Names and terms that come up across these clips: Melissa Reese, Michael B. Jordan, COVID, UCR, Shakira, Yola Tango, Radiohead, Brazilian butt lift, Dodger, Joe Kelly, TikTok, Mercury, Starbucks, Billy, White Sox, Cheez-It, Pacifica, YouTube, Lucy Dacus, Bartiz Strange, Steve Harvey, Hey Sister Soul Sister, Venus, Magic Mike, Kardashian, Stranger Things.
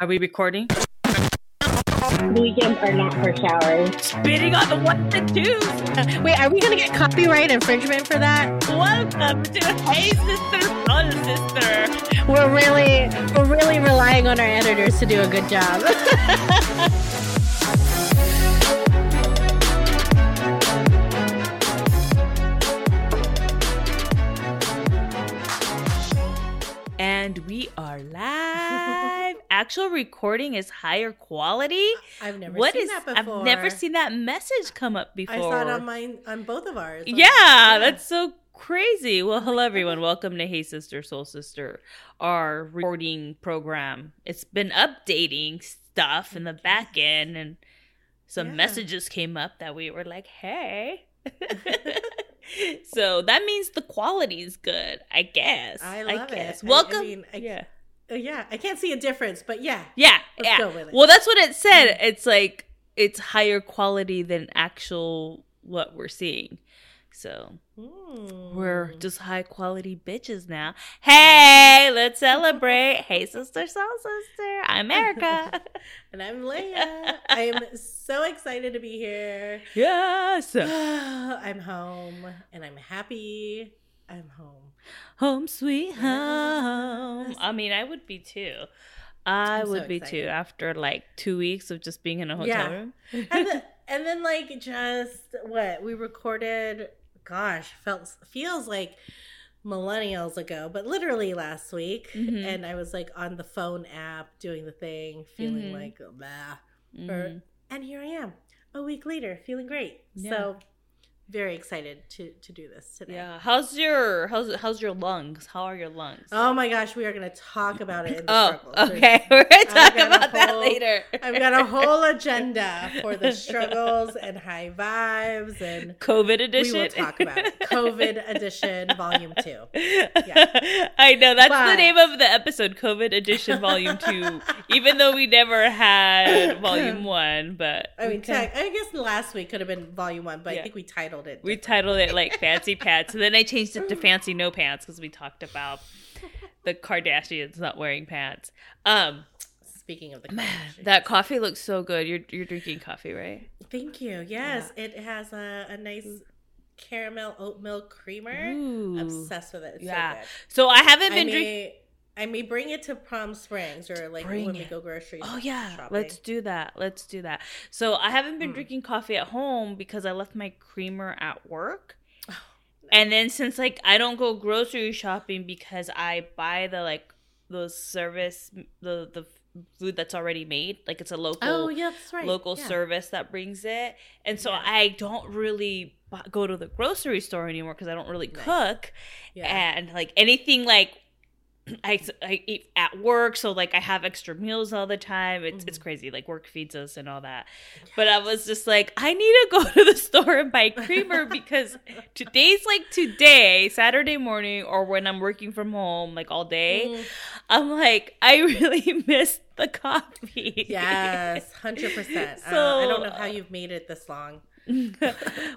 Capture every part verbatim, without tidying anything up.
Are we recording? Vegans are not for showers. Spitting on the ones and twos. Wait, are we going to get copyright infringement for that? Welcome to Hey Sister Soul Sister. We're really, we're really relying on our editors to do a good job. And we are live. Actual recording is higher quality. I've never what seen is, that before. I've never seen that message come up before. I saw it on mine, on both of ours. Yeah, yeah, that's so crazy. Well, hello everyone. Welcome to Hey Sister Soul Sister, our recording program. It's been updating stuff in the back end, and some yeah. messages came up that we were like, "Hey." So that means the quality is good, I guess. I love I guess. it. Welcome. I, I mean, I, yeah. yeah, I can't see a difference, but yeah. Yeah, let's yeah. go with it. Well, that's what it said. Mm-hmm. It's like, it's higher quality than actual what we're seeing. So mm. we're just high quality bitches now. Hey, let's celebrate. Hey, Sister Soul Sister. I'm Erica. And I'm Leia. I'm so excited to be here. Yes. I'm home and I'm happy. I'm home. Home sweet home. I mean, I would be too. I I'm would so be excited. too after like two weeks of just being in a hotel yeah. room. And, the, and then like just what we recorded. Gosh, felt feels like millennials ago, but literally last week. Mm-hmm. And I was like on the phone app doing the thing, feeling mm-hmm. like oh, bah. Mm-hmm. Or, and here I am a week later, feeling great. Yeah. So very excited to to do this today. Yeah. How's your how's how's your lungs? How are your lungs? Oh my gosh, we are gonna talk about it in the oh, struggle. Okay. We're gonna talk about whole, that later. I've got a whole agenda for the struggles and high vibes and COVID edition. We will talk about it. COVID edition volume two. Yeah. I know that's but, the name of the episode, COVID edition volume two. Even though we never had volume one, but I mean tech, I guess last week could have been volume one, but yeah. I think we titled it we titled it like Fancy Pants, and then I changed it to Fancy No Pants because we talked about the Kardashians not wearing pants. Um speaking of the Kardashians, man, that coffee looks so good. You're you're drinking coffee, right? Thank you. Yes. Yeah. It has a, a nice caramel oat milk creamer. Ooh. Obsessed with it. It's yeah so, so I haven't been drinking. I may bring it to Palm Springs or like bring when it. we go grocery shopping. Oh yeah, shopping. let's do that. Let's do that. So I haven't been mm. drinking coffee at home because I left my creamer at work. Oh, nice. And then since like I don't go grocery shopping because I buy the like those service the the food that's already made, like it's a local oh, yeah, that's right. local yeah. service that brings it. And so yeah. I don't really go to the grocery store anymore because I don't really nice. cook. Yeah. And like anything like I, I eat at work, so like I have extra meals all the time. It's mm-hmm. it's crazy. Like work feeds us and all that. Yes. But I was just like, I need to go to the store and buy creamer because today's like today, Saturday morning, or when I'm working from home like all day, mm. I'm like, I really miss the coffee. Yes, one hundred percent. So uh, I don't know how you've made it this long.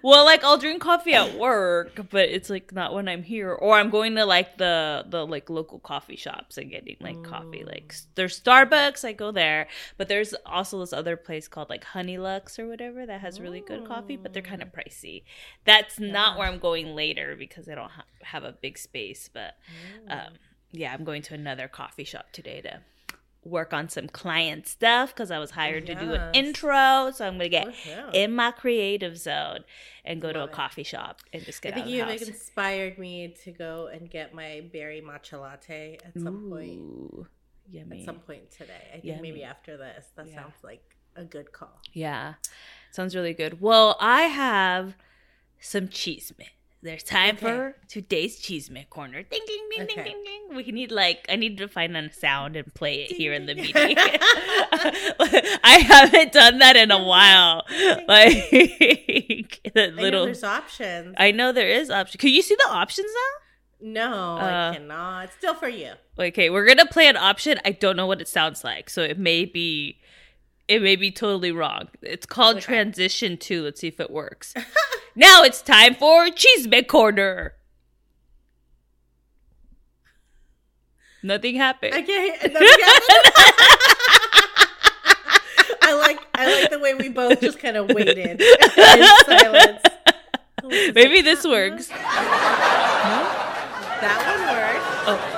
Well, like I'll drink coffee at work, but it's like not when I'm here, or I'm going to like the the like local coffee shops and getting like mm. coffee. Like there's Starbucks, I go there, but there's also this other place called like Honey Lux or whatever that has really good coffee, but they're kind of pricey. That's yeah. not where I'm going later because I don't ha- have a big space. But um, yeah, I'm going to another coffee shop today to work on some client stuff because I was hired yes. to do an intro, so I'm gonna get oh, yeah. in my creative zone and go Love to a it. coffee shop and just get I out think of the you house. Have inspired me to go and get my berry matcha latte at some Ooh, point yummy. at some point today. I think yummy. maybe after this. That yeah. sounds like a good call. Yeah, sounds really good. Well, I have some Cheez-It. There's time okay. for today's Cheez-It corner. Ding, ding, ding, okay. ding, ding, ding. We need like, I need to find a sound and play it ding, here in the meeting. I haven't done that in a while. Like, the little. I know there's options. I know there is options. Can you see the options now? No, uh, I cannot. It's still for you. Okay, we're going to play an option. I don't know what it sounds like. So it may be, it may be totally wrong. It's called okay. Transition two. Let's see if it works. Now it's time for Cheez-It Corner. Nothing happened. I can't. Nothing happened. kind of waited in silence. Maybe like, this works. One. That one worked.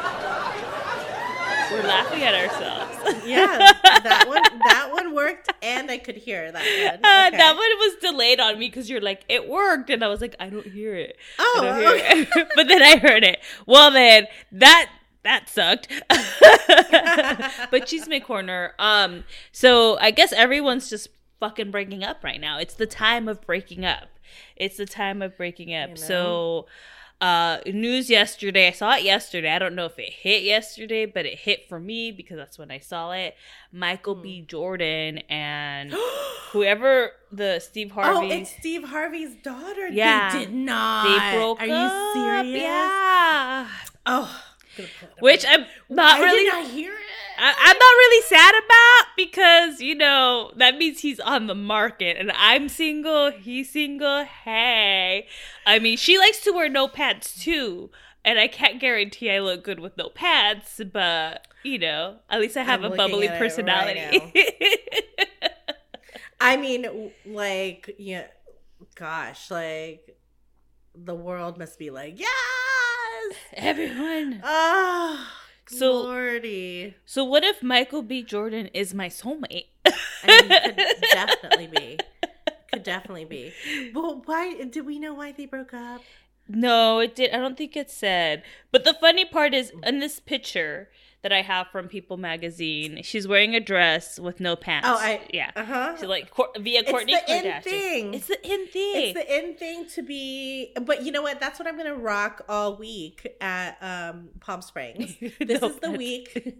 Oh. We're laughing at ourselves. Yeah, that one that one worked, and I could hear that one. Uh, okay. That one was delayed on me because you're like, it worked. And I was like, I don't hear it. Oh, I don't okay. hear it. But then I heard it. Well, then that... that sucked. But she's my corner. Um, so I guess everyone's just fucking breaking up right now. It's the time of breaking up. It's the time of breaking up. You know? So uh, news yesterday, I saw it yesterday. I don't know if it hit yesterday, but it hit for me because that's when I saw it. Michael mm. B. Jordan and whoever the Steve Harvey. Oh, it's Steve Harvey's daughter. Yeah. They did not. They broke up. Are you serious? Yeah. Oh. Which I'm not Why really. Did I hear it? I, I'm not really sad about because you know that means he's on the market, and I'm single. He's single. Hey, I mean, she likes to wear no pads too, and I can't guarantee I look good with no pads. But you know, at least I have I'm a bubbly personality. Right. I mean, like, yeah, gosh, like the world must be like, yeah. Everyone. Oh, so, lordy. So what if Michael B. Jordan is my soulmate? I mean, could definitely be. Could definitely be. Well, why? Did we know why they broke up? No, it did. I don't think it said. But the funny part is, in this picture that I have from People Magazine, she's wearing a dress with no pants. Oh, I... Yeah. Uh-huh. She's like, Cor- via Kourtney Kardashian. It's the in thing. It's the in thing. It's the in thing to be... But you know what? That's what I'm going to rock all week at um, Palm Springs. This no is the pants. Week.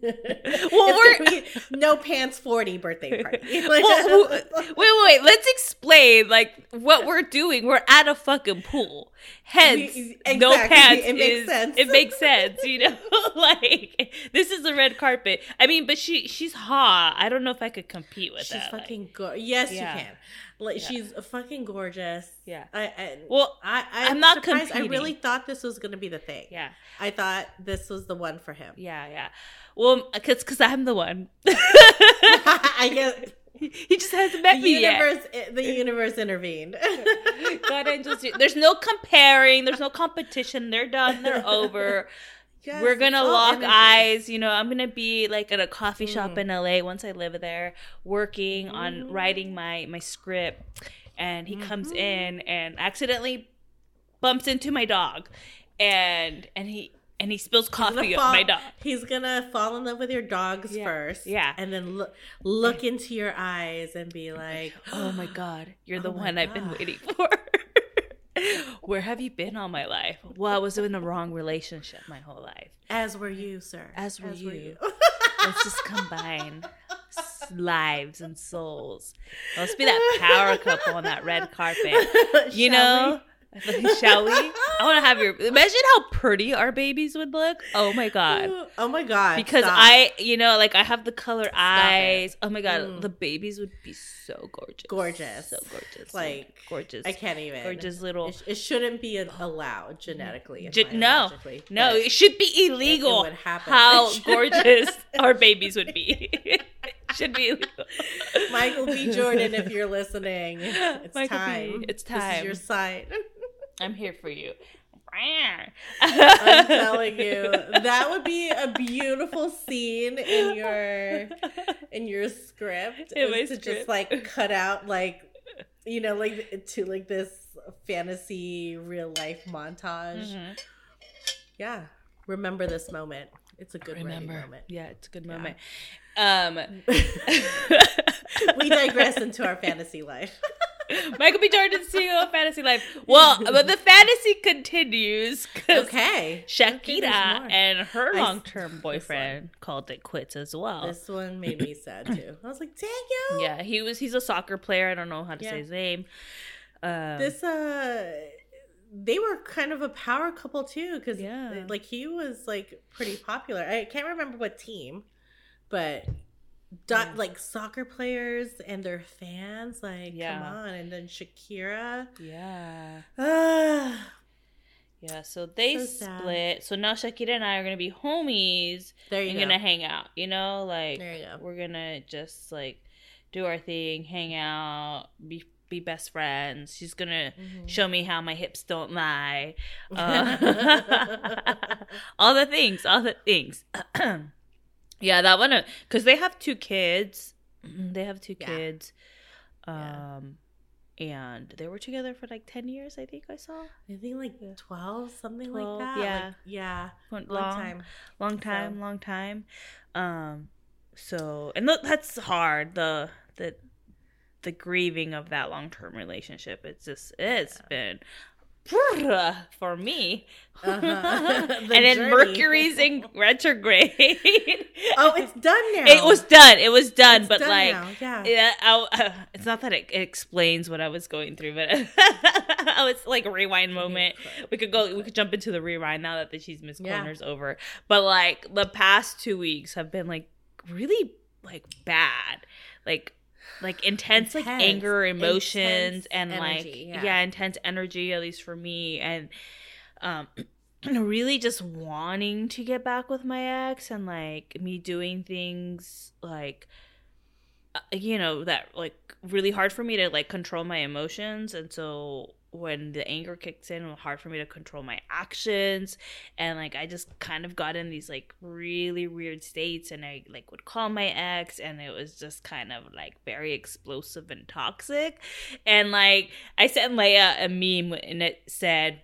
Well, we're... Week. No pants forty birthday party. Like, well, wait, wait, wait. Let's explain, like, what we're doing. We're at a fucking pool. Hence, we, exactly. No pants it makes is... Sense. It makes sense, you know? Like, this is the red carpet. I mean, but she she's hot. I don't know if I could compete with she's that. She's fucking like, gorgeous. Yes, yeah. You can. Like yeah. She's fucking gorgeous. Yeah. I, I well, I, I I'm not surprised. Competing. I really thought this was gonna be the thing. Yeah. I thought this was the one for him. Yeah, yeah. Well, cause, cause I'm the one. I guess. He just hasn't met the me universe, yet. The universe intervened. God, angels. There's no comparing. There's no competition. They're done. They're over. Yes, we're going to lock energy. Eyes. You know, I'm going to be like at a coffee shop mm. in L A once I live there, working mm. on writing my, my script. And he mm-hmm. comes in and accidentally bumps into my dog. And and he and he spills coffee on my dog. He's going to fall in love with your dogs yeah. first. Yeah. And then look, look into your eyes and be like, oh, my God, you're the oh one I've been waiting for. Where have you been all my life? Well, I was in the wrong relationship my whole life. As were you, sir. As were As you. Were you. Let's just combine lives and souls. Let's be that power couple on that red carpet. You shall know? We? Shall we? I want to have your... Imagine how pretty our babies would look. Oh, my God. Oh, my God. Because Stop. I, you know, like I have the color Stop eyes. It. Oh, my God. Mm. The babies would be so gorgeous. Gorgeous. So gorgeous. Like... Gorgeous. I can't even. Gorgeous little... It, sh- it shouldn't be allowed genetically. Ge- no. No. It should be illegal it, it would happen. How gorgeous our babies would be. Should be illegal. Michael B. Jordan, if you're listening, it's Michael time. B. It's time. This is your sign. I'm here for you. I'm telling you, that would be a beautiful scene in your in your script. It was to script. Just like cut out, like you know, like to like this fantasy real life montage. Mm-hmm. Yeah, remember this moment. It's a good remember. moment. Yeah, it's a good moment. Yeah. Um, we digress into our fantasy life. Michael B. Jordan's single fantasy life. Well, but the fantasy continues. Okay. Shakira and her long-term boyfriend called it quits as well. This one made me sad too. I was like, "Dang you!" Yeah, he was. He's a soccer player. I don't know how to yeah. say his name. Um, this uh, they were kind of a power couple too, because yeah. like he was like pretty popular. I can't remember what team, but. Dot, yeah. Like soccer players and their fans, like yeah. come on, and then Shakira, yeah, yeah. So they so split. Sad. So now Shakira and I are gonna be homies. There you and go. Gonna hang out. You know, like there you go. We're gonna just like do our thing, hang out, be be best friends. She's going to mm-hmm. show me how my hips don't lie. Uh, all the things, all the things. Yeah, that one. Because they have two kids. They have two yeah. kids. Um, yeah. And they were together for like ten years, I think I saw. I think like yeah. twelve, something twelve, like that. Yeah. Like, yeah. Long, long time. Long time, so. long time. Um, so, and look, that's hard. The, the, the grieving of that long-term relationship. It's just, it's yeah. been for me. Uh-huh. the and then journey. Mercury's in retrograde. Oh, it's done now. It was done. It was done. It's but done like, now. Yeah, yeah I, uh, it's not that it, it explains what I was going through, but oh, it's like a rewind moment. We could go, we could jump into the rewind now that the Cheese Miss Corner's yeah. over. But like the past two weeks have been like really like bad, like. Like intense, intense, like anger, emotions, and energy, like yeah. yeah, intense energy. At least for me, and um, really just wanting to get back with my ex, and like me doing things like, you know, that like really hard for me to like control my emotions, and so when the anger kicks in, it was hard for me to control my actions, and like I just kind of got in these like really weird states, and I like would call my ex, and it was just kind of like very explosive and toxic. And like I sent Leia a meme, and it said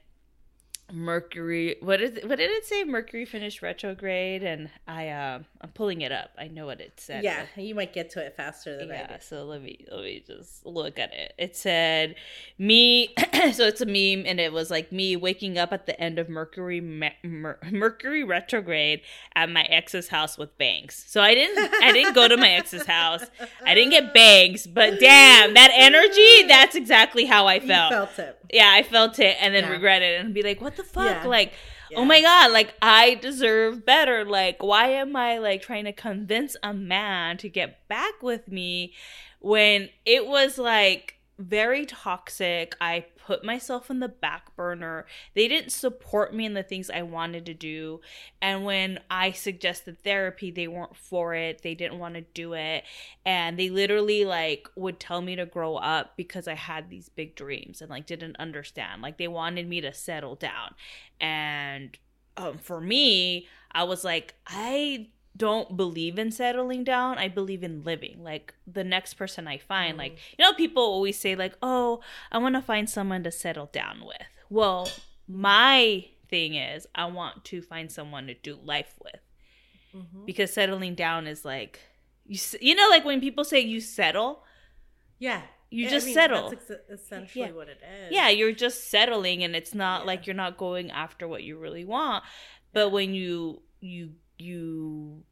Mercury, what is it, what did it say? Mercury finished retrograde, and I um I'm pulling it up. I know what it said. Yeah, you might get to it faster than yeah, I did. So let me let me just look at it. It said me so it's a meme, and it was like me waking up at the end of Mercury me, Mer, Mercury retrograde at my ex's house with bangs. So I didn't I didn't go to my ex's house. I didn't get bangs, but damn, that energy, that's exactly how I felt. You felt it. Yeah, I felt it, and then yeah. regret it, and be like, what the fuck? Yeah. Like, yeah. oh my God, like, I deserve better. Like, why am I, like, trying to convince a man to get back with me when it was, like, very toxic? I put myself in the back burner. They didn't support me in the things I wanted to do. And when I suggested therapy, they weren't for it. They didn't want to do it. And they literally like would tell me to grow up because I had these big dreams and like didn't understand. Like they wanted me to settle down. And um, for me, I was like, I don't believe in settling down. I believe in living. Like the next person I find, mm. like, you know, people always say like, oh, I want to find someone to settle down with. Well, my thing is I want to find someone to do life with, mm-hmm. because settling down is like, you, you know, like when people say you settle. Yeah. You I just mean, settle. That's ex- essentially yeah. what it is. Yeah. You're just settling, and it's not yeah. like you're not going after what you really want. But yeah. when you, you, you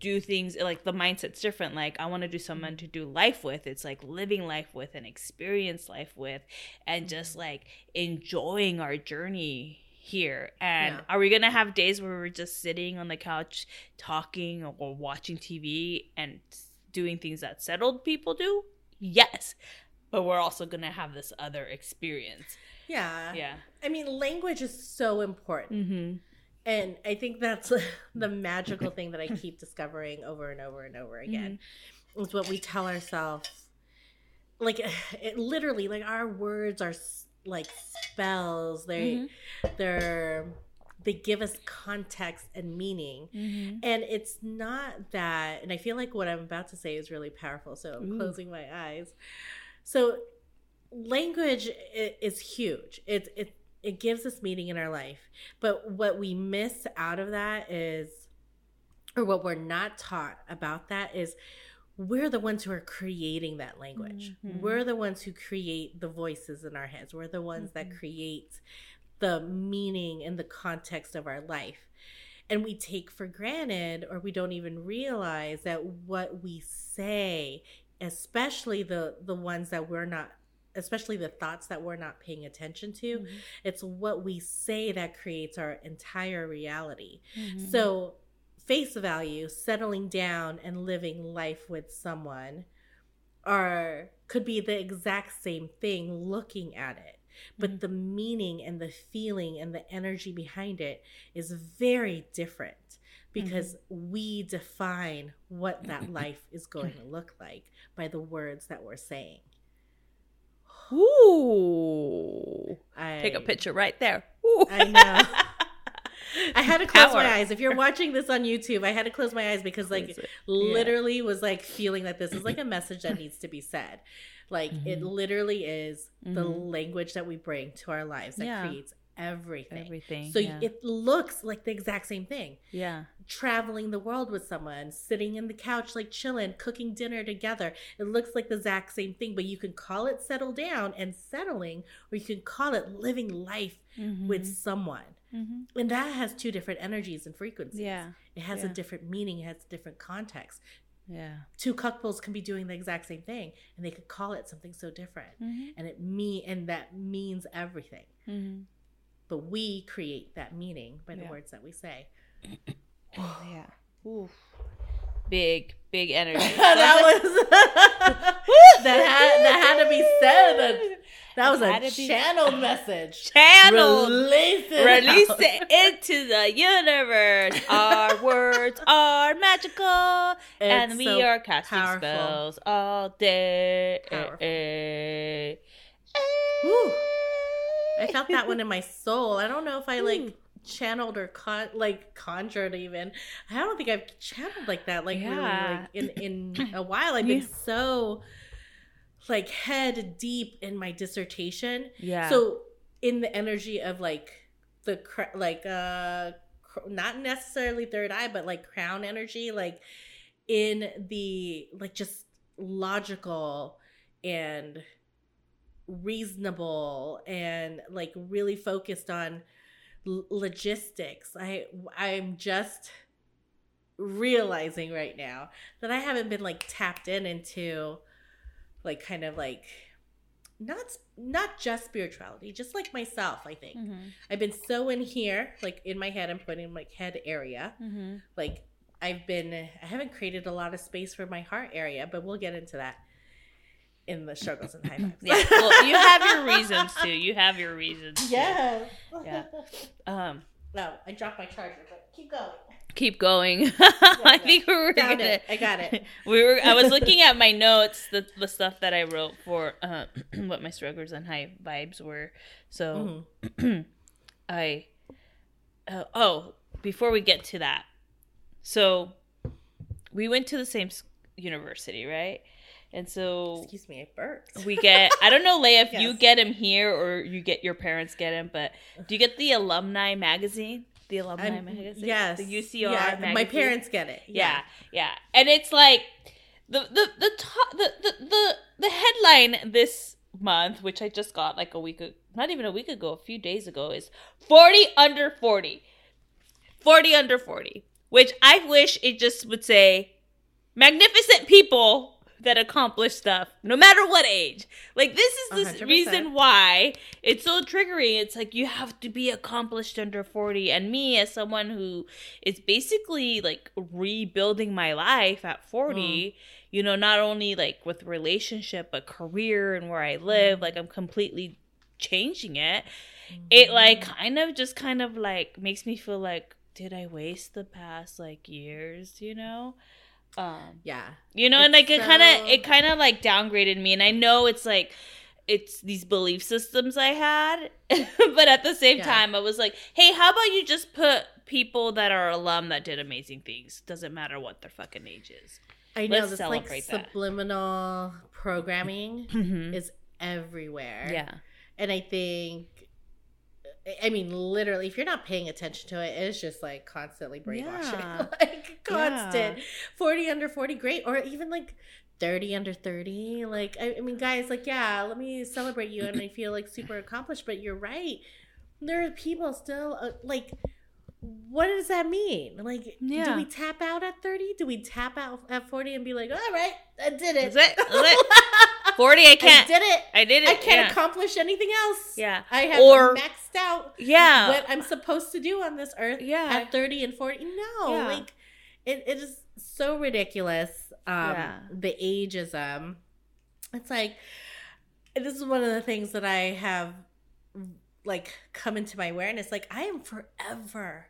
do things like the mindset's different. Like I want to do someone to do life with. It's like living life with and experience life with, and mm-hmm. just like enjoying our journey here. And yeah. are we gonna have days where we're just sitting on the couch talking or watching T V and doing things that settled people do? Yes, but we're also gonna have this other experience. Yeah, yeah. I mean, language is so important. Mm-hmm. And I think that's the magical thing that I keep discovering over and over and over again, mm-hmm. is what we tell ourselves. Like, it literally, like our words are like spells. They, mm-hmm. they're, they give us context and meaning. Mm-hmm. And it's not that, and I feel like what I'm about to say is really powerful. So I'm Ooh. closing my eyes. So language is huge. It's, it's, It gives us meaning in our life. But what we miss out of that is, or what we're not taught about that is, we're the ones who are creating that language. Mm-hmm. We're the ones who create the voices in our heads. We're the ones mm-hmm. that create the meaning and the context of our life. And we take for granted, or we don't even realize that what we say, especially the, the ones that we're not, especially the thoughts that we're not paying attention to, mm-hmm. it's what we say that creates our entire reality. Mm-hmm. So face value, settling down and living life with someone are could be the exact same thing looking at it. But mm-hmm. the meaning and the feeling and the energy behind it is very different, because mm-hmm. we define what that life is going to look like by the words that we're saying. Ooh. I, Take a picture right there. Ooh. I know. I had to close Power. my eyes. If you're watching this on YouTube, I had to close my eyes because like yeah. literally was like feeling that this is like a message that needs to be said. Like mm-hmm. it literally is mm-hmm. the language that we bring to our lives that yeah. creates everything. Everything. So yeah. it looks like the exact same thing. Yeah. Traveling the world with someone, sitting in the couch like chilling, cooking dinner together. It looks like the exact same thing, but you can call it settle down and settling, or you can call it living life mm-hmm. with someone. Mm-hmm. And that has two different energies and frequencies. Yeah. It has yeah. a different meaning. It has a different context. Yeah. Two couples can be doing the exact same thing and they could call it something so different. Mm-hmm. And it mean and that means everything. Mm-hmm. But we create that meaning by the yeah. words that we say. yeah. Oof. Big, big energy. that was that had that had to be said. That was a channel be, message. Channel. Release it. Release out. it into the universe. Our words are magical. It's and so we are casting powerful. spells all day. Eh, eh. Woo. I felt that one in my soul. I don't know if I like Ooh. channeled or con- like conjured even. I don't think I've channeled like that like yeah. really like in, in a while. I've been yeah. so like head deep in my dissertation. Yeah. So in the energy of like the cr- like uh cr- not necessarily third eye but like crown energy, like in the like just logical and reasonable and like really focused on l- logistics. I I'm just realizing right now that I haven't been like tapped in into like kind of like not not just spirituality, just like myself. I think mm-hmm. I've been so in here like in my head. I'm putting like head area mm-hmm. like I've been I haven't created a lot of space for my heart area, but we'll get into that in the struggles and high vibes. Yeah. Well, you have your reasons too. You have your reasons. Yes. Too. Yeah. Um, no, I dropped my charger, but keep going. Keep going. Yeah, I think we were gonna, it. I got it. We were. I was looking at my notes, the the stuff that I wrote for uh, what my struggles and high vibes were. So mm-hmm. I. Uh, oh, before we get to that, so we went to the same university, right? And so, excuse me, I burped. We get, I don't know, Leia, if yes. you get him here or you get your parents get him, but do you get the alumni magazine? The alumni I'm, magazine? Yes. The U C R yeah, magazine. My parents get it. Yeah. Yeah. yeah. And it's like the, the, the, top, the, the, the, the headline this month, which I just got like a week, not even a week ago, a few days ago, is forty under forty. forty under forty, which I wish it just would say magnificent people that accomplish stuff no matter what age. Like this is the one hundred percent reason why it's so triggering. It's like you have to be accomplished under forty, and me as someone who is basically like rebuilding my life at forty, mm. you know, not only like with relationship but career and where I live, mm. like I'm completely changing it. Mm. It like kind of just kind of like makes me feel like, did I waste the past like years, you know? Um, yeah, you know, it's and like it so... kind of, it kind of like downgraded me, and I know it's like, it's these belief systems I had, but at the same yeah. time, I was like, hey, how about you just put people that are alum that did amazing things? Doesn't matter what their fucking age is. I know, this like that. Subliminal programming mm-hmm. is everywhere. Yeah, and I think, I mean, literally, if you're not paying attention to it, it's just like constantly brainwashing. Yeah. Like constant. Yeah. forty under forty, great. Or even like thirty under thirty. Like, I, I mean, guys, like, yeah, let me celebrate you. And I feel like super accomplished. But you're right. There are people still uh, like, what does that mean? Like, yeah. do we tap out at thirty? Do we tap out at forty and be like, all right, I did it. That's it. That's it. forty, I can't. I did it. I did it. I can't yeah. accomplish anything else. Yeah. I have or, maxed out yeah. what I'm supposed to do on this earth yeah. at thirty and forty. No. Yeah. Like, it, it is so ridiculous. Um, yeah. The ageism. It's like, this is one of the things that I have, like, come into my awareness. Like, I am forever,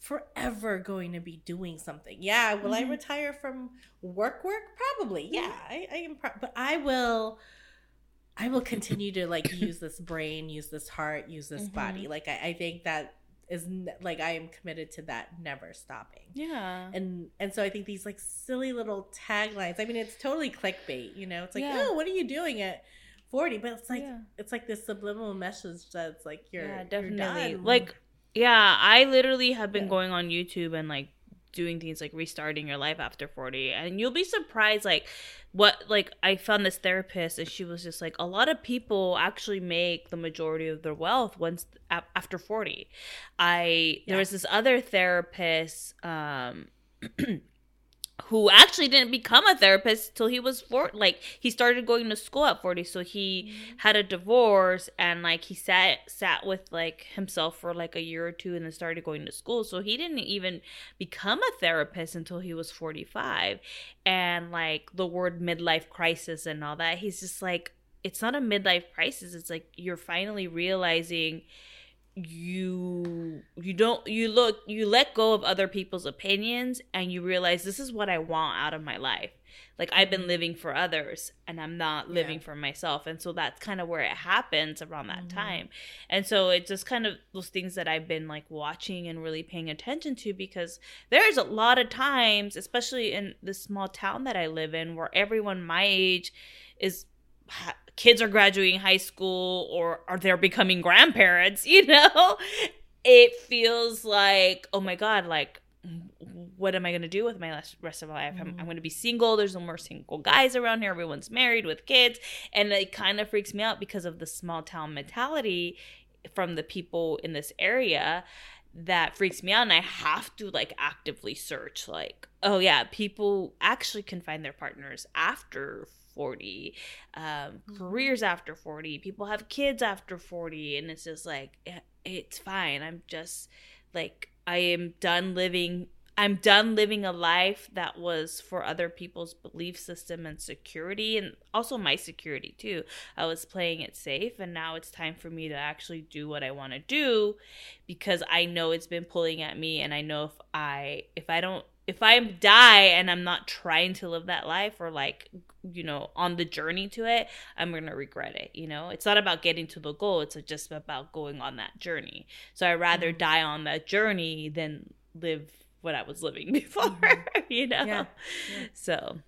forever going to be doing something. Yeah. Will mm-hmm. I retire from work work? Probably. Yeah. I, I am. Pro- but I will I will continue to like use this brain, use this heart, use this mm-hmm. body. Like I, I think that is ne- like I am committed to that never stopping. Yeah. And and so I think these like silly little taglines. I mean, it's totally clickbait. You know, it's like, yeah. oh, what are you doing at forty? But it's like yeah. it's like this subliminal message that's like you're yeah, definitely you're done. Like yeah, I literally have been yeah. going on YouTube and like doing things like restarting your life after forty, and you'll be surprised like what like I found this therapist, and she was just like, a lot of people actually make the majority of their wealth once a- after forty. I yeah. there was this other therapist um who actually didn't become a therapist till he was four. Like he started going to school at forty, so he mm-hmm. had a divorce, and like he sat sat with like himself for like a year or two, and then started going to school. So he didn't even become a therapist until he was forty-five. And like the word midlife crisis and all that, he's just like, it's not a midlife crisis. It's like you're finally realizing you you don't you look you let go of other people's opinions, and you realize this is what I want out of my life. Like I've been living for others, and I'm not living yeah. for myself. And so that's kind of where it happens around that mm-hmm. time. And so it's just kind of those things that I've been like watching and really paying attention to, because there's a lot of times, especially in the small town that I live in, where everyone my age is ha- kids are graduating high school, or are they becoming grandparents, you know? It feels like, oh my God, like, what am I going to do with my rest of my life? Mm-hmm. I'm, I'm going to be single. There's no more single guys around here. Everyone's married with kids. And it kind of freaks me out because of the small town mentality from the people in this area that freaks me out. And I have to like actively search like, oh yeah, people actually can find their partners after forty, um mm-hmm. careers after forty, people have kids after forty, and it's just like it, it's fine. I'm just like I am done living I'm done living a life that was for other people's belief system and security, and also my security too. I was playing it safe, and now it's time for me to actually do what I want to do, because I know it's been pulling at me, and I know if I if I don't if I die and I'm not trying to live that life, or like, you know, on the journey to it, I'm going to regret it. You know, it's not about getting to the goal. It's just about going on that journey. So I'd rather mm-hmm. die on that journey than live what I was living before, mm-hmm. you know? Yeah. Yeah. So,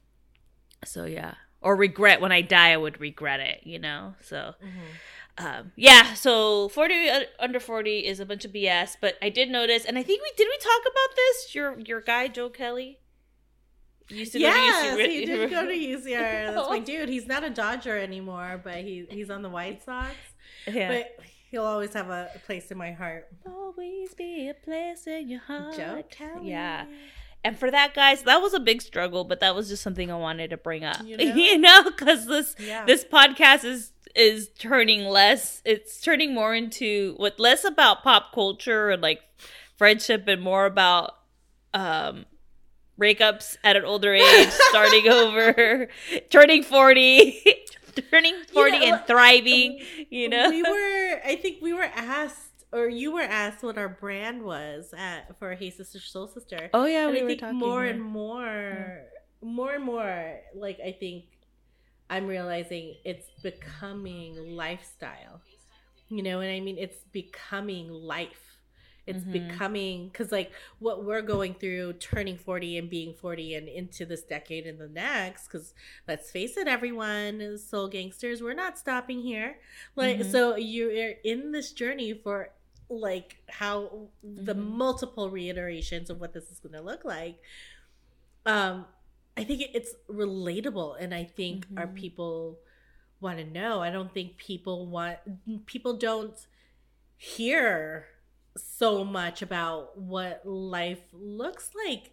so yeah. Or regret when I die, I would regret it, you know? So, mm-hmm. um, yeah. So forty uh, under forty is a bunch of B S, but I did notice, and I think we, did we talk about this? Your, your guy, Joe Kelly? Used to yes, go to U C R. He did go to U C R. That's my dude. He's not a Dodger anymore, but he he's on the White Sox. Yeah. But he'll always have a place in my heart. Always be a place in your heart. Joe Kelly. Yeah. And for that, guys, that was a big struggle, but that was just something I wanted to bring up. You know, because you know? this yeah. this podcast is is turning less. It's turning more into what less about pop culture and like friendship, and more about um. breakups at an older age, starting over, turning forty, turning forty, you know, and thriving, you know? We were, I think we were asked, or you were asked what our brand was at, for Hey Sister Soul Sister. Oh, yeah, and we I were think talking. More and more, yeah. more and more, like, I think I'm realizing it's becoming lifestyle, you know what I mean? It's becoming life. It's mm-hmm. becoming, because like what we're going through, turning forty and being forty and into this decade and the next, because let's face it, everyone is soul gangsters. We're not stopping here. Like, mm-hmm. so you're in this journey for like how the mm-hmm. multiple reiterations of what this is going to look like. Um, I think it's relatable. And I think mm-hmm. our people want to know. I don't think people want, people don't hear so much about what life looks like,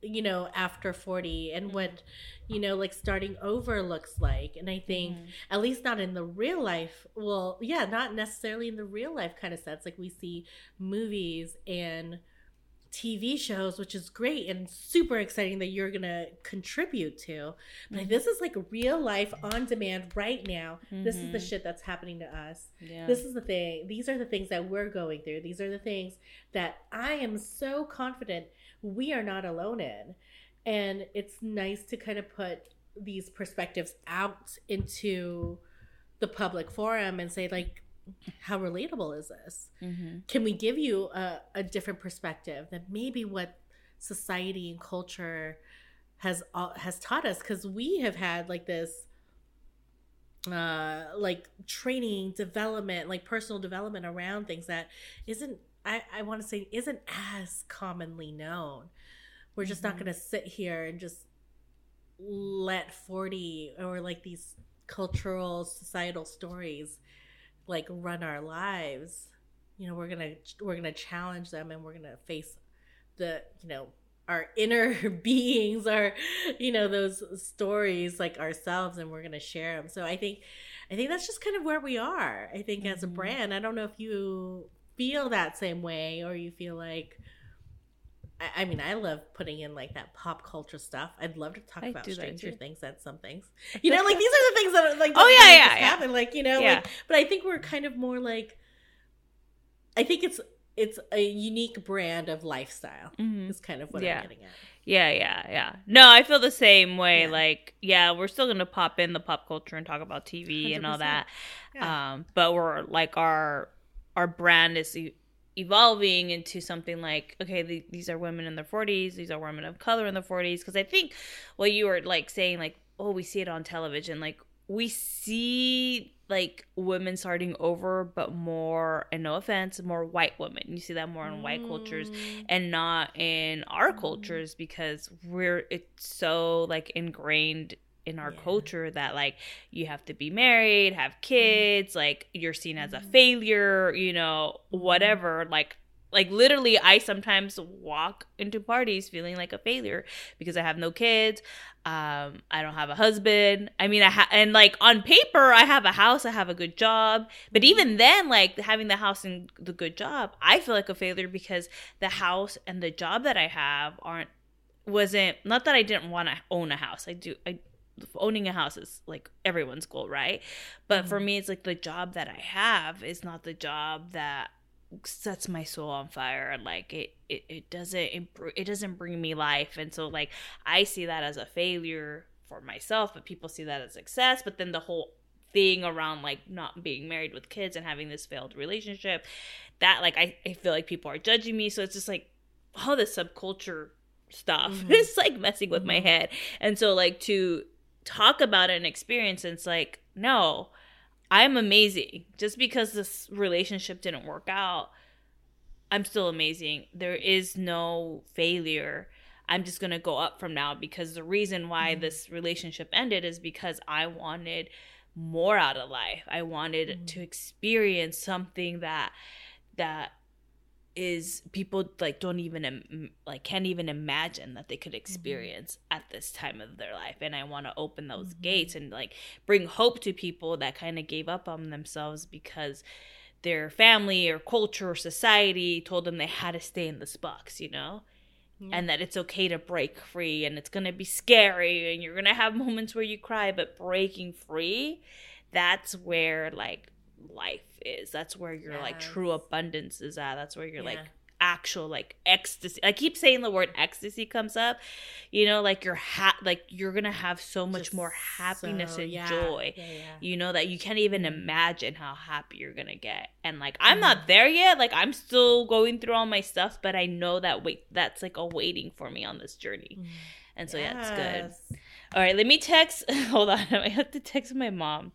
you know, after forty, and what, you know, like starting over looks like. And I think mm-hmm. at least not in the real life. Well, yeah, not necessarily in the real life kind of sense. Like we see movies and T V shows, which is great and super exciting that you're going to contribute to. But mm-hmm. this is like real life on demand right now. Mm-hmm. This is the shit that's happening to us. Yeah. This is the thing. These are the things that we're going through. These are the things that I am so confident we are not alone in. And it's nice to kind of put these perspectives out into the public forum and say, like, how relatable is this? Mm-hmm. Can we give you a, a different perspective than maybe what society and culture has all, has taught us? Because we have had, like, this, uh, like, training, development, like, personal development around things that isn't, I, I want to say, isn't as commonly known. We're just mm-hmm. not going to sit here and just let forty or, like, these cultural, societal stories, like, run our lives. You know, we're gonna we're gonna challenge them, and we're gonna face the, you know, our inner beings, our, you know, those stories, like, ourselves, and we're gonna share them. So I think I think that's just kind of where we are, I think, mm-hmm. as a brand. I don't know if you feel that same way, or you feel like, I, I mean, I love putting in, like, that pop culture stuff. I'd love to talk I about Stranger Things and some things. You know, like, these are the things that are, like, that oh yeah, yeah, yeah. happen. Like, you know, yeah. like, but I think we're kind of more like, I think it's it's a unique brand of lifestyle. Mm-hmm. Is kind of what yeah. I'm getting at. Yeah, yeah, yeah. No, I feel the same way. Yeah. Like, yeah, we're still gonna pop in the pop culture and talk about T V one hundred percent and all that. Yeah. Um, but we're like our our brand is evolving into something like, okay, the, these are women in their forties, these are women of color in their forties, because I think what you were, like, saying, like, oh, we see it on television, like, we see, like, women starting over, but more, and no offense, more white women. You see that more in mm. white cultures and not in our mm. cultures, because we're it's so, like, ingrained in our yeah. culture that, like, you have to be married, have kids, mm. like, you're seen as a failure, you know, whatever. Like, like literally, I sometimes walk into parties feeling like a failure because I have no kids. Um, I don't have a husband. I mean, I ha- and, like, on paper, I have a house, I have a good job. But even then, like, having the house and the good job, I feel like a failure because the house and the job that I have aren't, wasn't, not that I didn't want to own a house. I do, I owning a house is, like, everyone's goal, right? But mm-hmm. for me, it's like the job that I have is not the job that sets my soul on fire, and, like, it it, it doesn't improve, it doesn't bring me life. And so, like, I see that as a failure for myself, but people see that as success. But then the whole thing around, like, not being married with kids and having this failed relationship, that, like, I, I feel like people are judging me. So it's just like all this subculture stuff mm-hmm. is, like, messing with mm-hmm. my head. And so, like, to talk about an experience, and it's like, no, I'm amazing. Just because this relationship didn't work out, I'm still amazing. There is no failure. I'm just gonna go up from now, because the reason why mm-hmm. this relationship ended is because I wanted more out of life. I wanted mm-hmm. to experience something that that is people, like, don't even, like, can't even imagine that they could experience mm-hmm. at this time of their life. And I want to open those mm-hmm. gates and, like, bring hope to people that kind of gave up on themselves because their family or culture or society told them they had to stay in this box, you know? Mm-hmm. And that it's okay to break free, and it's going to be scary, and you're going to have moments where you cry, but breaking free, that's where, like, life is. That's where your yes. like true abundance is at. That's where your yeah. like actual, like, ecstasy. I keep saying the word ecstasy comes up, you know, like you're ha- like you're gonna have so much Just more happiness so, and yeah. joy yeah, yeah. you know, that you can't even imagine how happy you're gonna get. And, like, I'm mm. not there yet. Like, I'm still going through all my stuff, but I know that wait that's like a waiting for me on this journey. Mm. And so yes. yeah, it's good. All right, let me text hold on I have to text my mom.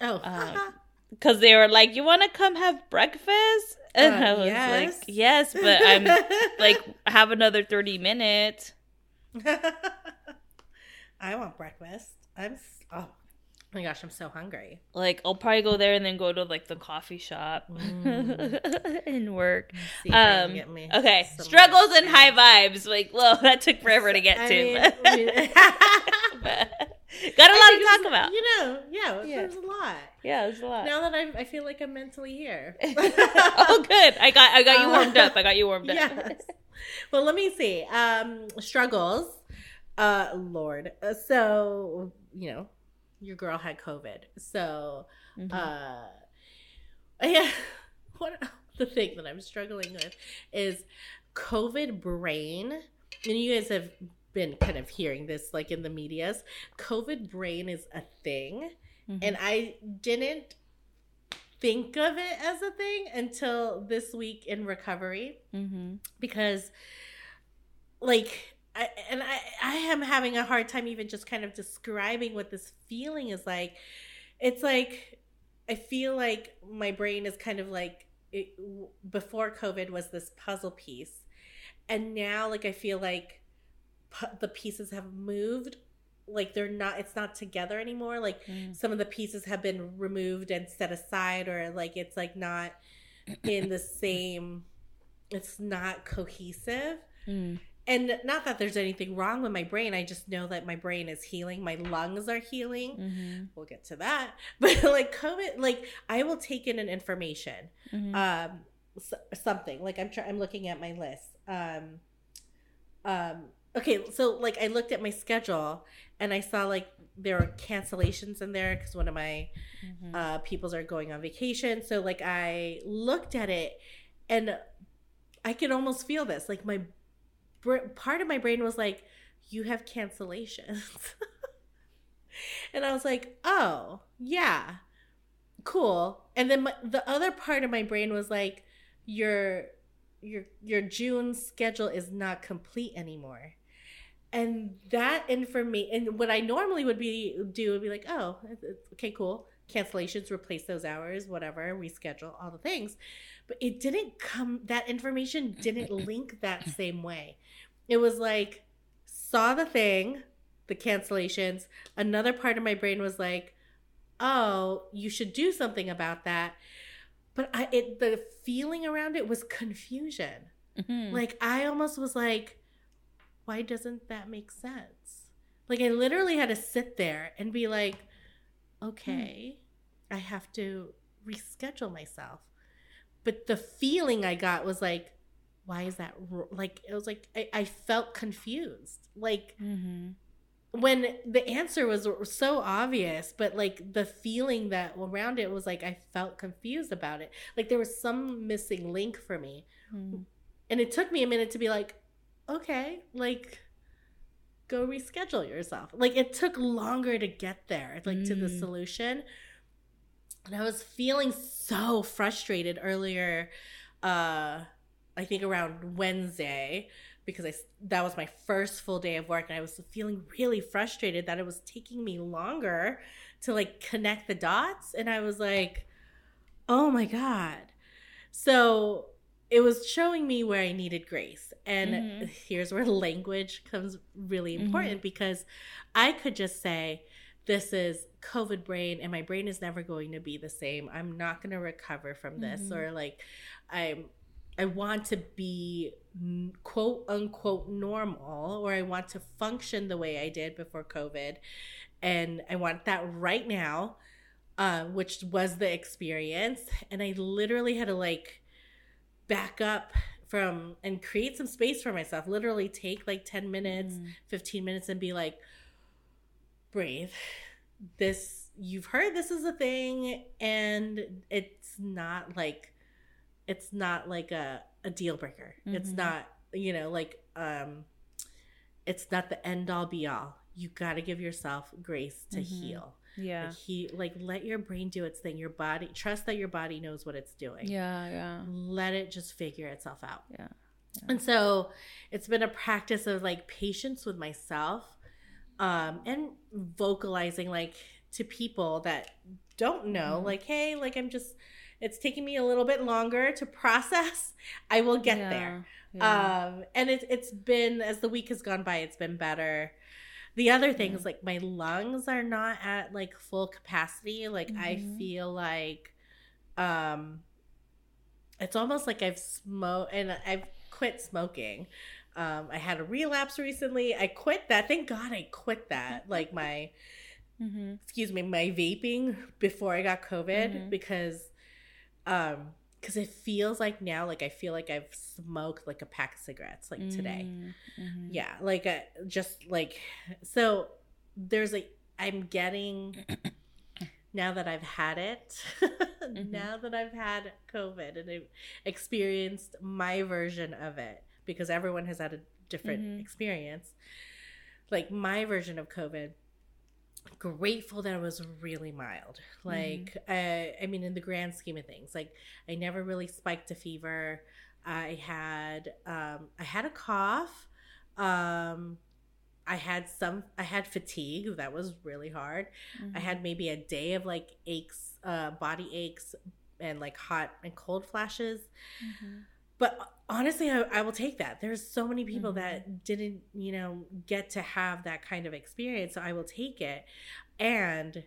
oh um, Because they were like, you want to come have breakfast? And uh, I was yes. like, yes, but I'm like, have another thirty minutes. I want breakfast. I'm, oh my gosh, I'm so hungry. Like, I'll probably go there and then go to, like, the coffee shop mm. and work. See, um, get me okay. Struggles and high vibes. Like, well, that took forever to get I to. Mean, but. But. Got a lot to talk about. You know, yeah, yeah, there's a lot. Yeah, there's a lot. Now that I'm, I feel like I'm mentally here. Oh, good. I got, I got you warmed up. I got you warmed up. Yes. Well, let me see. Um, struggles. Uh, Lord. So, you know, your girl had COVID. So, mm-hmm. uh, yeah. One of the thing that I'm struggling with is COVID brain. And you guys have been kind of hearing this like in the medias. COVID brain is a thing. Mm-hmm. And I didn't think of it as a thing until this week in recovery. Mm-hmm. Because like... I, and I, I am having a hard time even just kind of describing what this feeling is like. It's like, I feel like my brain is kind of like, it, before COVID was this puzzle piece. And now, like, I feel like pu- the pieces have moved. Like, they're not, it's not together anymore. Like, mm. some of the pieces have been removed and set aside, or like, it's like not in the same, it's not cohesive. Mm. And not that there's anything wrong with my brain. I just know that my brain is healing. My lungs are healing. Mm-hmm. We'll get to that. But like COVID, like I will take in an information, mm-hmm. um, so, something. Like I'm try- I'm looking at my list. Um, um, okay, so like I looked at my schedule and I saw like there were cancellations in there because one of my mm-hmm. uh, peoples are going on vacation. So like I looked at it and I could almost feel this. Like my part of my brain was like, you have cancellations. And I was like, oh, yeah, cool. And then my, the other part of my brain was like, your your your June schedule is not complete anymore. And that information, and what I normally would be do would be like, oh, okay, cool. Cancellations, replace those hours, whatever, reschedule, all the things. But it didn't come, that information didn't link that same way. It was like, saw the thing, the cancellations. Another part of my brain was like, oh, you should do something about that. But I, it, the feeling around it was confusion. Mm-hmm. Like, I almost was like, why doesn't that make sense? Like, I literally had to sit there and be like, okay, I have to reschedule myself. But the feeling I got was like, why is that? Ro-? Like, it was like, I, I felt confused. Like, mm-hmm. when the answer was so obvious, but like the feeling that around it was like, I felt confused about it. Like there was some missing link for me. Mm-hmm. And it took me a minute to be like, okay, like, go reschedule yourself. Like it took longer to get there, like mm. to the solution. And I was feeling so frustrated earlier, uh, I think around Wednesday, because I, that was my first full day of work. And I was feeling really frustrated that it was taking me longer to like connect the dots. And I was like, oh my God. So it was showing me where I needed grace. And mm-hmm. here's where language comes really important, mm-hmm. because I could just say, this is COVID brain and my brain is never going to be the same. I'm not going to recover from this. Mm-hmm. Or like, I'm, I want to be quote unquote normal, or I want to function the way I did before COVID. And I want that right now, uh, which was the experience. And I literally had to like, back up from and create some space for myself, literally take like ten minutes, mm. fifteen minutes and be like, breathe. This, you've heard this is a thing, and it's not like, it's not like a, a deal breaker. Mm-hmm. It's not, you know, like, um, it's not the end all be all. You got to give yourself grace to mm-hmm. heal. Yeah. Like he like let your brain do its thing. Your body, trust that your body knows what it's doing. Yeah, yeah. Let it just figure itself out. Yeah. yeah. And so it's been a practice of like patience with myself, um, and vocalizing like to people that don't know, mm-hmm. like, hey, like I'm just it's taking me a little bit longer to process. I will get yeah. there. Yeah. Um and it's it's been, as the week has gone by, it's been better. The other thing is, like, my lungs are not at, like, full capacity. Like, mm-hmm. I feel like um, it's almost like I've smoked – and I've quit smoking. Um, I had a relapse recently. I quit that. Thank God I quit that. Like, my mm-hmm. – excuse me, my vaping before I got COVID, mm-hmm. because um, cause it feels like now, like, I feel like I've smoked, like, a pack of cigarettes, like, mm-hmm. today. Mm-hmm. Yeah, like a, just like so there's like I'm getting now that I've had it mm-hmm. now that I've had COVID and I've experienced my version of it, because everyone has had a different mm-hmm. experience, like my version of COVID, grateful that it was really mild. Like, mm-hmm. uh, I mean, in the grand scheme of things, like I never really spiked a fever. I had, um, I had a cough. Um, I had some, I had fatigue. That was really hard. Mm-hmm. I had maybe a day of like aches, uh, body aches and like hot and cold flashes. Mm-hmm. But honestly, I, I will take that. There's so many people mm-hmm. that didn't, you know, get to have that kind of experience. So I will take it. And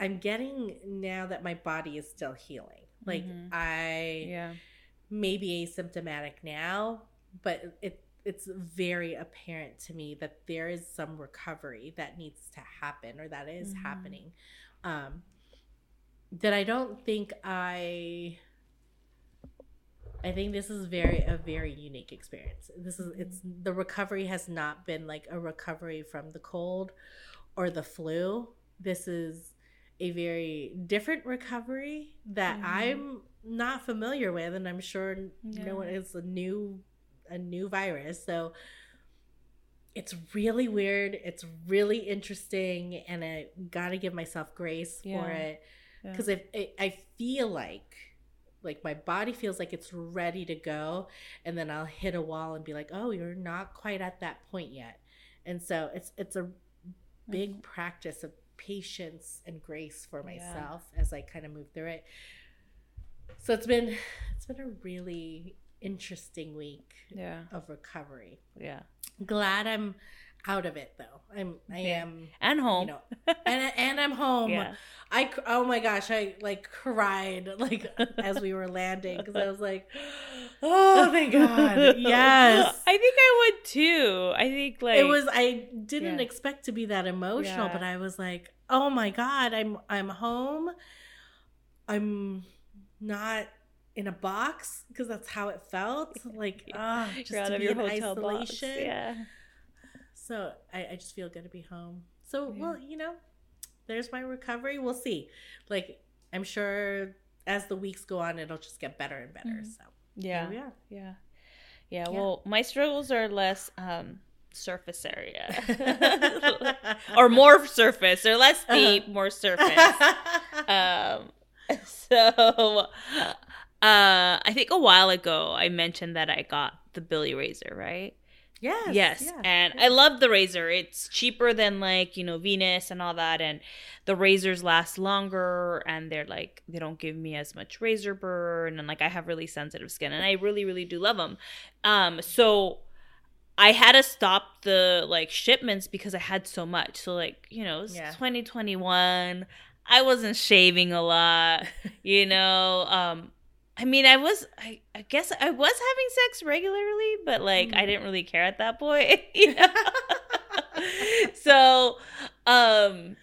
I'm getting now that my body is still healing. Like mm-hmm. I yeah. may be asymptomatic now, but it it's very apparent to me that there is some recovery that needs to happen, or that is mm-hmm. happening. Um, that I don't think I... I think this is very a very unique experience. This is it's the recovery has not been like a recovery from the cold or the flu. This is a very different recovery that mm-hmm. I'm not familiar with, and I'm sure yeah. no one is a new a new virus. So it's really weird. It's really interesting, and I gotta give myself grace yeah. for it, because yeah. I I feel like. Like my body feels like it's ready to go, and then I'll hit a wall and be like, "Oh, you're not quite at that point yet." And so it's it's a big mm-hmm. practice of patience and grace for myself yeah. as I kind of move through it. So it's been it's been a really interesting week yeah. of recovery. Yeah, glad I'm out of it though. I'm I yeah. am and home, you know, and and I'm home. Yeah. I oh my gosh, I like cried like as we were landing, because I was like, oh thank God, yes. I think I would too. I think like it was. I didn't yeah. expect to be that emotional, yeah. but I was like, oh my God, I'm I'm home. I'm not in a box, because that's how it felt. Like ah, oh, just to be in isolation. Box. Yeah. So I, I just feel good to be home. So, yeah. well, you know, there's my recovery. We'll see. Like, I'm sure as the weeks go on, it'll just get better and better. Mm-hmm. So, yeah. yeah. Yeah. Yeah. Well, my struggles are less um, surface area or more surface or less deep, uh-huh. more surface. um, so uh, I think a while ago I mentioned that I got the Billy razor, right? Yes, yes. Yes. And I love the razor. It's cheaper than like, you know, Venus and all that. And the razors last longer, and they're like, they don't give me as much razor burn. And like, I have really sensitive skin, and I really, really do love them. Um, so I had to stop the like shipments because I had so much. So like, you know, it's yeah. twenty twenty-one. I wasn't shaving a lot, you know, um, I mean, I was, I, I guess I was having sex regularly, but like, mm-hmm. I didn't really care at that point, you know? So, um,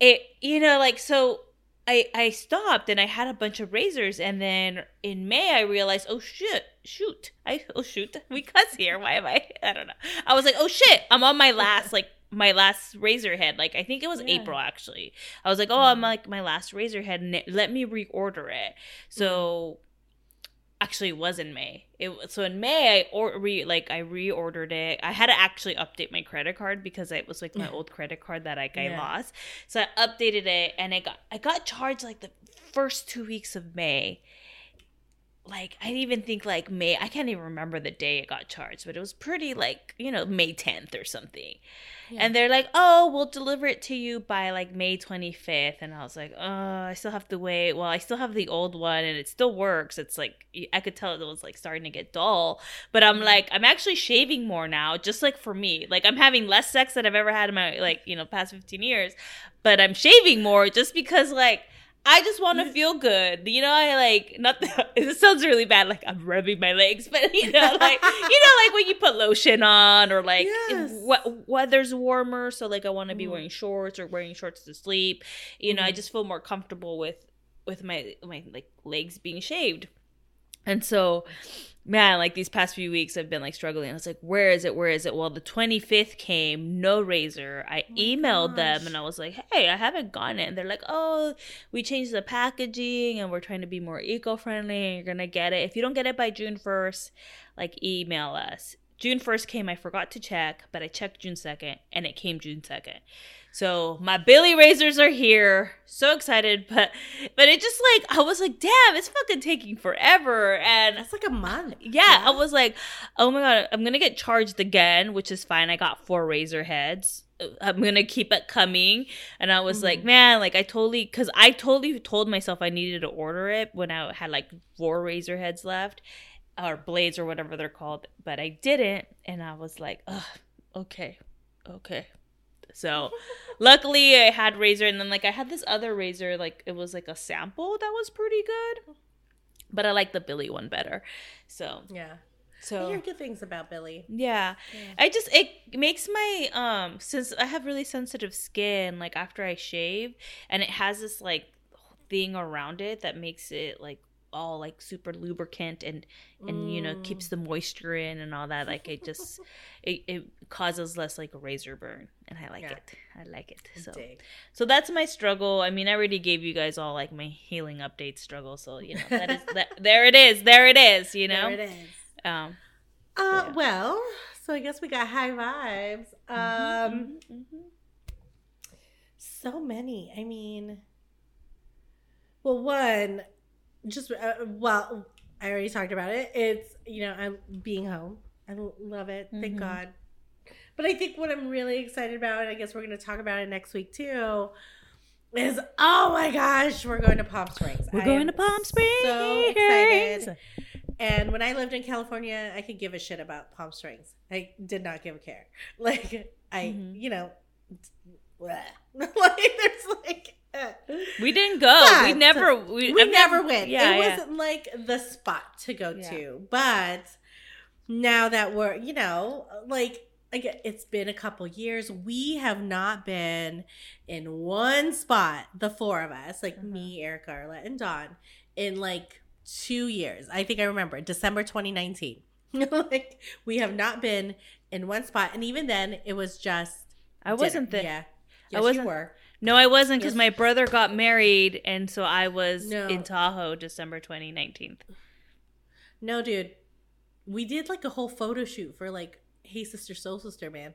it, you know, like, so I, I stopped, and I had a bunch of razors. And then in May, I realized, oh shit, shoot. I, oh shoot, we cuss here. Why am I, I don't know. I was like, oh shit, I'm on my last, like my last razor head. Like, I think it was yeah. April actually. I was like, oh, mm-hmm. I'm like my last razor head, and it, let me reorder it. So, mm-hmm. Actually, it was in May. It, so in May, I or, re, like I reordered it. I had to actually update my credit card, because it was like my old credit card that I, I yeah. lost. So I updated it, and I got I got charged like the first two weeks of May. Like I didn't even think like May. I can't even remember the day it got charged, but it was pretty like, you know, May tenth or something. Yeah. And they're like, oh, we'll deliver it to you by like May twenty-fifth. And I was like, oh, I still have to wait. Well, I still have the old one, and it still works. It's like, I could tell it was like starting to get dull, but I'm like, I'm actually shaving more now, just like for me. Like I'm having less sex than I've ever had in my, like, you know, past fifteen years, but I'm shaving more just because like, I just want to feel good. You know, I like, not, that, it sounds really bad, like I'm rubbing my legs, but you know, like, you know, like when you put lotion on, or like yes. w- weather's warmer. So like, I want to be mm. wearing shorts or wearing shorts to sleep. You mm. know, I just feel more comfortable with, with my, my like legs being shaved. And so, man, like these past few weeks I've been like struggling. I was like, where is it? Where is it? Well, the twenty-fifth came, no razor. I oh emailed gosh. them, and I was like, hey, I haven't gotten it. And they're like, oh, we changed the packaging, and we're trying to be more eco-friendly, and you're going to get it. If you don't get it by June first, like email us. June first came, I forgot to check, but I checked June second, and it came June second. So my Billy razors are here. So excited, but but it just like, I was like, damn, it's fucking taking forever. And it's like a month. Yeah, yeah. I was like, oh my God, I'm going to get charged again, which is fine. I got four razor heads. I'm going to keep it coming. And I was mm-hmm. like, man, like I totally, because I totally told myself I needed to order it when I had like four razor heads left. Or blades or whatever they're called, but I didn't, and I was like, ugh, okay, okay. So luckily I had razor, and then like I had this other razor, like it was like a sample that was pretty good, but I like the Billy one better. So yeah, so I hear good things about Billy. Yeah. yeah, I just it makes my um since I have really sensitive skin, like after I shave, and it has this like thing around it that makes it like all like super lubricant and and mm. you know, keeps the moisture in and all that, like it just it, it causes less like a razor burn, and I like yeah. it I like it so Indeed. So that's my struggle. I mean, I already gave you guys all like my healing update struggle, so you know that is that, there it is there it is you know there it is. um uh yeah. Well, so I guess we got high vibes. um mm-hmm, mm-hmm. So many. I mean, well, one Just, uh, well, I already talked about it. It's, you know, I'm being home. I love it. Thank mm-hmm. God. But I think what I'm really excited about, and I guess we're going to talk about it next week too, is, oh my gosh, we're going to Palm Springs. We're I going to Palm Springs. So excited. And when I lived in California, I could give a shit about Palm Springs. I did not give a care. Like, I, mm-hmm. you know, like, there's like, we didn't go. But we never. We, we I mean, never went. Yeah, it yeah. wasn't like the spot to go yeah. to. But now that we're, you know, like again, it's been a couple years. We have not been in one spot, the four of us, like mm-hmm. me, Erica, Arlette, and Dawn, in like two years. I think I remember December twenty nineteen. Like we have not been in one spot, and even then, it was just. I wasn't there. Yeah, yes, I wasn't. You were. No, I wasn't, because yes. my brother got married, and so I was no. in Tahoe December twenty nineteen. No, dude. We did, like, a whole photo shoot for, like, Hey Sister Soul Sister, man.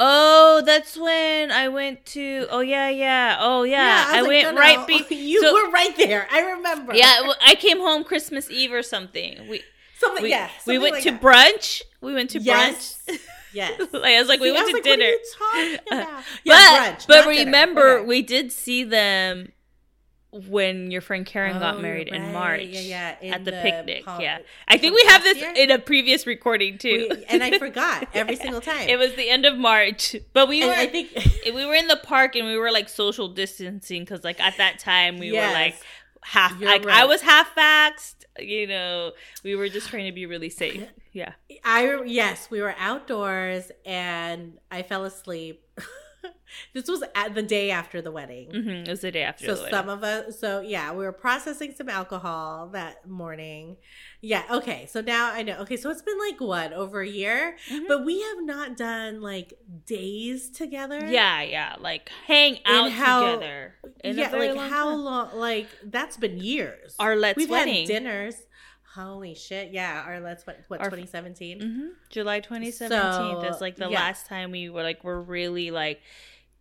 Oh, that's when I went to, oh, yeah, yeah, oh, yeah. yeah I, I like, went no, right. No. Be- you so, were right there. I remember. Yeah, I came home Christmas Eve or something. We Something, we, yeah. Something we went like to that. brunch. We went to yes. brunch. Yes. Like, I was like, see, we went to like, dinner. What are you talking about? Uh, yeah, but brunch, but remember, okay. we did see them when your friend Karen oh, got married right. in March yeah, yeah. In at the, the picnic. Pol- yeah. I think we have this year? in a previous recording too. We, and I forgot every yeah. single time. It was the end of March, but we and were I think we were in the park, and we were like social distancing, because like at that time we yes. were like half. Like, right. I was half vaxxed. You know, we were just trying to be really safe. Yeah. I yes, we were outdoors, and I fell asleep. This was at the day after the wedding. Mm-hmm. It was the day after. So the wedding. some of us. So yeah, we were processing some alcohol that morning. Yeah. Okay. So now I know. Okay. So it's been like what, over a year, mm-hmm. but we have not done like days together. Yeah. Yeah. Like hang out and how, together. In yeah. A very like long how time. long? Like that's been years. Our let's we've wedding. had dinners. Holy shit. Yeah. Our let's what, what our, twenty seventeen? Mm-hmm. July twenty seventeen. So, that's like the yeah. last time we were like, we're really like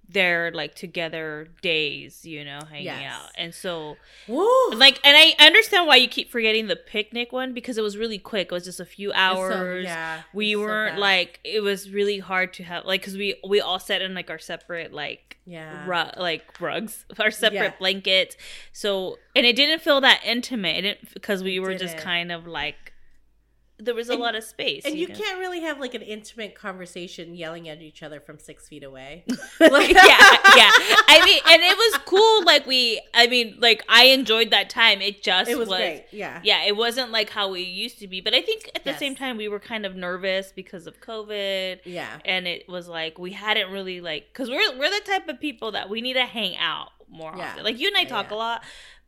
there, like together days, you know, hanging yes. out. And so Woo. like, and I understand why you keep forgetting the picnic one, because it was really quick. It was just a few hours. So, yeah, we weren't so like, it was really hard to have like, cause we, we all sat in like our separate, like, yeah, rug, like rugs, our separate yeah. blankets. So, and it didn't feel that intimate, it didn't, because we were didn't. just kind of like, there was a and, lot of space. And you, you know? can't really have like an intimate conversation yelling at each other from six feet away. Like- yeah, yeah. I mean, and it was cool. Like we, I mean, like I enjoyed that time. It just it was, was great. Yeah. Yeah. It wasn't like how we used to be. But I think at the yes. same time, we were kind of nervous because of COVID. Yeah. And it was like, we hadn't really like, because we're, we're the type of people that we need to hang out more yeah. often. Like you and I talk yeah. a lot,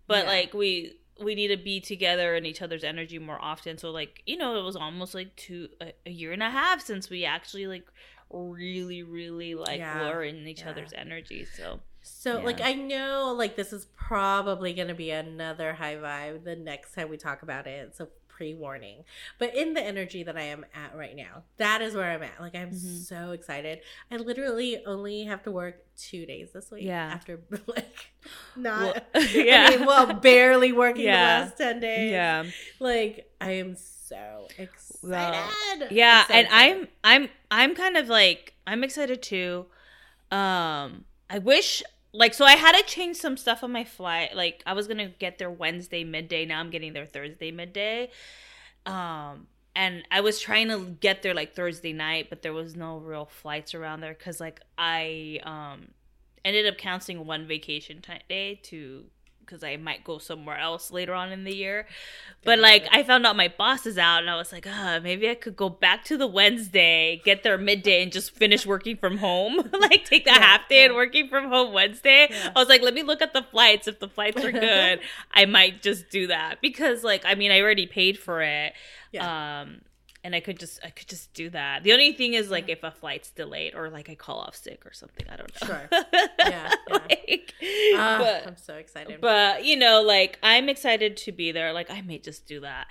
but yeah. like we... we need to be together and each other's energy more often. So, like, you know, it was almost like two a, a year and a half since we actually like really, really like yeah. were in each yeah. other's energy. So, so yeah. like I know like this is probably going to be another high vibe the next time we talk about it. So pre-warning. But in the energy that I am at right now, that is where I'm at. Like, I'm mm-hmm. so excited. I literally only have to work two days this week. Yeah. After, like, not, well, yeah. I mean, well, barely working yeah. the last ten days. Yeah. Like, I am so excited. Well, yeah. I'm so and excited. I'm, I'm, I'm kind of like, I'm excited too. Um, I wish... Like, so I had to change some stuff on my flight. Like, I was going to get there Wednesday midday. Now I'm getting there Thursday midday. Um, and I was trying to get there, like, Thursday night, but there was no real flights around there because, like, I um, ended up canceling one vacation t- day to because I might go somewhere else later on in the year. But, like, I found out my boss is out, and I was like, uh, maybe I could go back to the Wednesday, get there midday, and just finish working from home. Like, take the yeah, half day yeah. and working from home Wednesday. Yeah. I was like, let me look at the flights. If the flights are good, I might just do that. Because, like, I mean, I already paid for it. Yeah. Um, and I could just I could just do that. The only thing is, like, if a flight's delayed or, like, I call off sick or something. I don't know. Sure. Yeah. yeah. Like, uh, but, I'm so excited. But, you know, like, I'm excited to be there. Like, I may just do that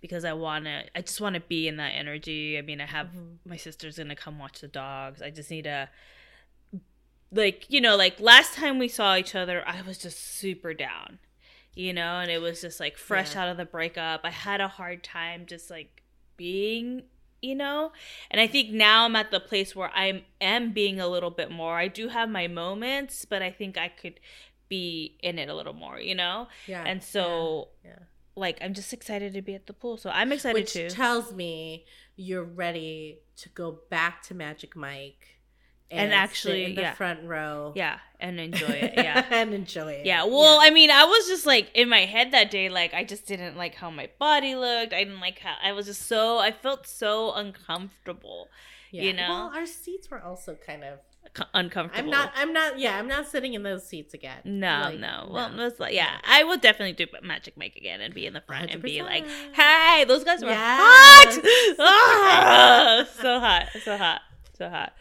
because I want to – I just want to be in that energy. I mean, I have mm-hmm. – my sister's going to come watch the dogs. I just need to – like, you know, like, last time we saw each other, I was just super down, you know, and it was just, like, fresh yeah. out of the breakup. I had a hard time just, like, being, you know, and I think now I'm at the place where I am being a little bit more. I do have my moments, but I think I could be in it a little more, you know? Yeah. And so, yeah, yeah. like, I'm just excited to be at the pool. So I'm excited too. Which tells me you're ready to go back to Magic Mike. And, and actually, sit in the yeah. front row. Yeah, and enjoy it. Yeah, and enjoy it. Yeah. Well, yeah. I mean, I was just like in my head that day, like I just didn't like how my body looked. I didn't like how I was just so. I felt so uncomfortable. Yeah. You know. Well, our seats were also kind of C- uncomfortable. I'm not. I'm not. Yeah, I'm not sitting in those seats again. No, like, no. Well, no. Like, yeah, I will definitely do Magic Mike again and be in the front one hundred percent and be like, "Hey, those guys were yeah. hot. Oh, so hot. So hot. So hot."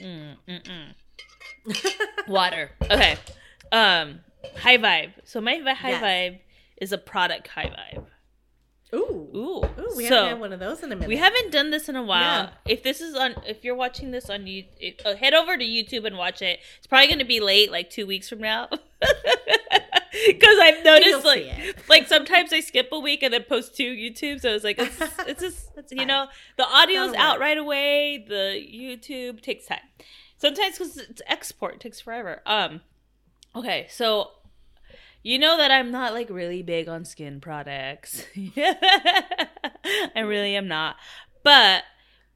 Mm, mm-mm. Water. Okay. Um, high vibe. So my high yes. vibe is a product high vibe. Ooh. Ooh. Ooh, we so haven't had one of those in a minute. We haven't done this in a while. Yeah. If this is on, if you're watching this on YouTube, uh, head over to YouTube and watch it. It's probably going to be late, like two weeks from now. Because I've noticed, You'll like, like sometimes I skip a week and then post two YouTubes. So I was like, it's, it's just, it's, you know, the audio's out work. right away. The YouTube takes time. Sometimes because it's export, it takes forever. Um, okay, so you know that I'm not like really big on skin products. I really am not. But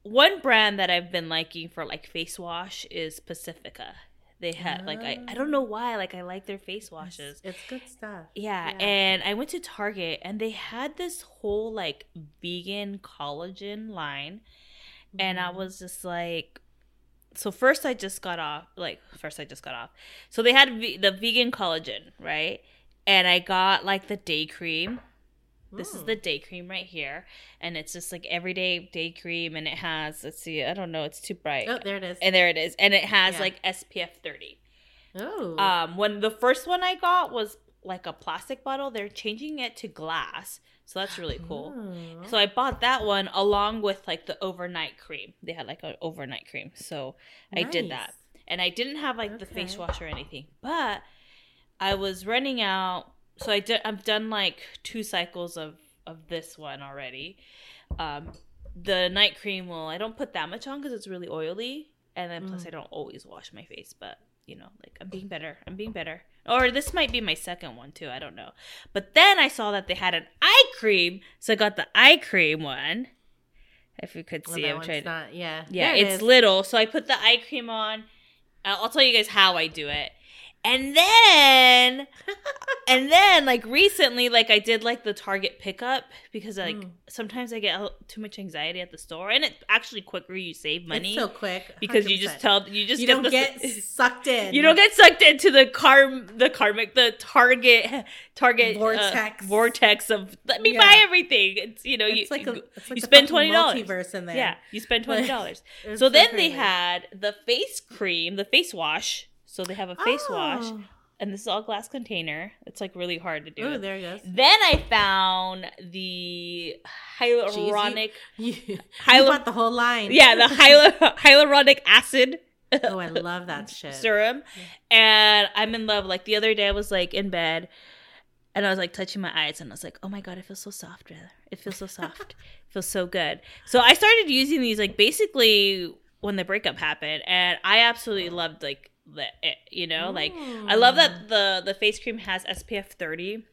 one brand that I've been liking for like face wash is Pacifica. They had, like, I, I don't know why, like, I like their face washes. It's, it's good stuff. Yeah, yeah, and I went to Target, and they had this whole, like, vegan collagen line, mm-hmm. and I was just, like, so first I just got off, like, first I just got off. So they had v- the vegan collagen, right? And I got, like, the day cream. This is the day cream right here. And it's just like everyday day cream. And it has, let's see, I don't know, it's too bright. Oh, there it is. And there it is. And it has yeah. like S P F thirty. Oh. Um, when the first one I got was like a plastic bottle, they're changing it to glass. So that's really cool. Oh. So I bought that one along with like the overnight cream. They had like an overnight cream. So nice. I did that. And I didn't have like okay. the face wash or anything. But I was running out. So I did, I've done like two cycles of, of this one already. Um, the night cream, well, I don't put that much on because it's really oily. And then mm. plus I don't always wash my face. But, you know, like I'm being better. I'm being better. Or this might be my second one too. I don't know. But then I saw that they had an eye cream. So I got the eye cream one. If you could see. Well, I'm trying not, yeah. Yeah, it it's is. little. So I put the eye cream on. I'll, I'll tell you guys how I do it. And then, and then, like, recently, like, I did, like, the Target pickup because, like, mm. sometimes I get too much anxiety at the store. And it's actually quicker you save money. It's so quick. one hundred percent. Because you just tell, you just you get don't the, get sucked in. You don't get sucked into the car, the karmic, the Target, Target vortex, uh, vortex of, let me yeah. buy everything. It's, you know, it's you, like a, it's like you spend twenty dollars. Multiverse in there. Yeah, you spend twenty dollars. so, so then crazy. They had the face cream, the face wash. So they have a face oh. wash, and this is all glass container. It's like really hard to do. Oh, there it goes. Then I found the hyaluronic. You, you, hyal- you bought the whole line. Yeah, the hyal- hyaluronic acid. Oh, I love that shit. Serum. Yeah. And I'm in love. Like the other day I was like in bed and I was like touching my eyes and I was like, oh my God, it feels so soft. It feels so soft. It feels so good. So I started using these like basically when the breakup happened, and I absolutely loved like the, you know, Ooh. like I love that the, the face cream has S P F thirty.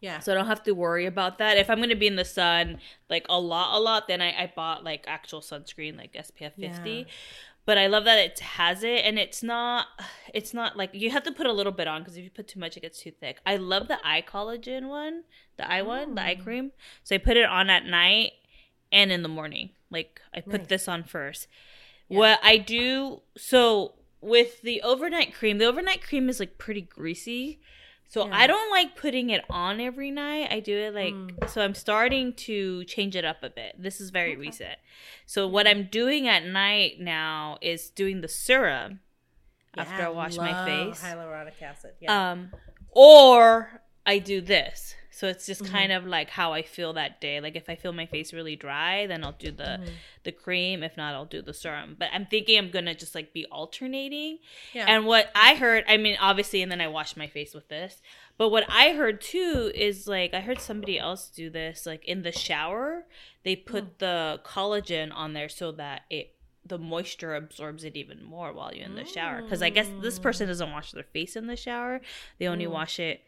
Yeah. So I don't have to worry about that. If I'm going to be in the sun like a lot, a lot, then I, I bought like actual sunscreen, like S P F fifty. Yeah. But I love that it has it, and it's not, it's not like, you have to put a little bit on because if you put too much, it gets too thick. I love the eye collagen one, the eye one, the eye cream. So I put it on at night and in the morning. Like I put nice. this on first. Yeah. What I do, so with the overnight cream, the overnight cream is like pretty greasy. So yeah. I don't like putting it on every night. I do it like, mm. so I'm starting to change it up a bit. This is very okay. recent. So what I'm doing at night now is doing the serum yeah, after I wash my face. Hyaluronic acid. Yeah. Um, or I do this. So it's just mm-hmm. kind of like how I feel that day. Like if I feel my face really dry, then I'll do the, mm-hmm. the cream. If not, I'll do the serum. But I'm thinking I'm going to just like be alternating. Yeah. And what I heard, I mean, obviously, and then I wash my face with this. But what I heard too is like I heard somebody else do this. Like in the shower, they put mm. the collagen on there so that it the moisture absorbs it even more while you're in the mm. shower. Because I guess this person doesn't wash their face in the shower. They only mm. wash it.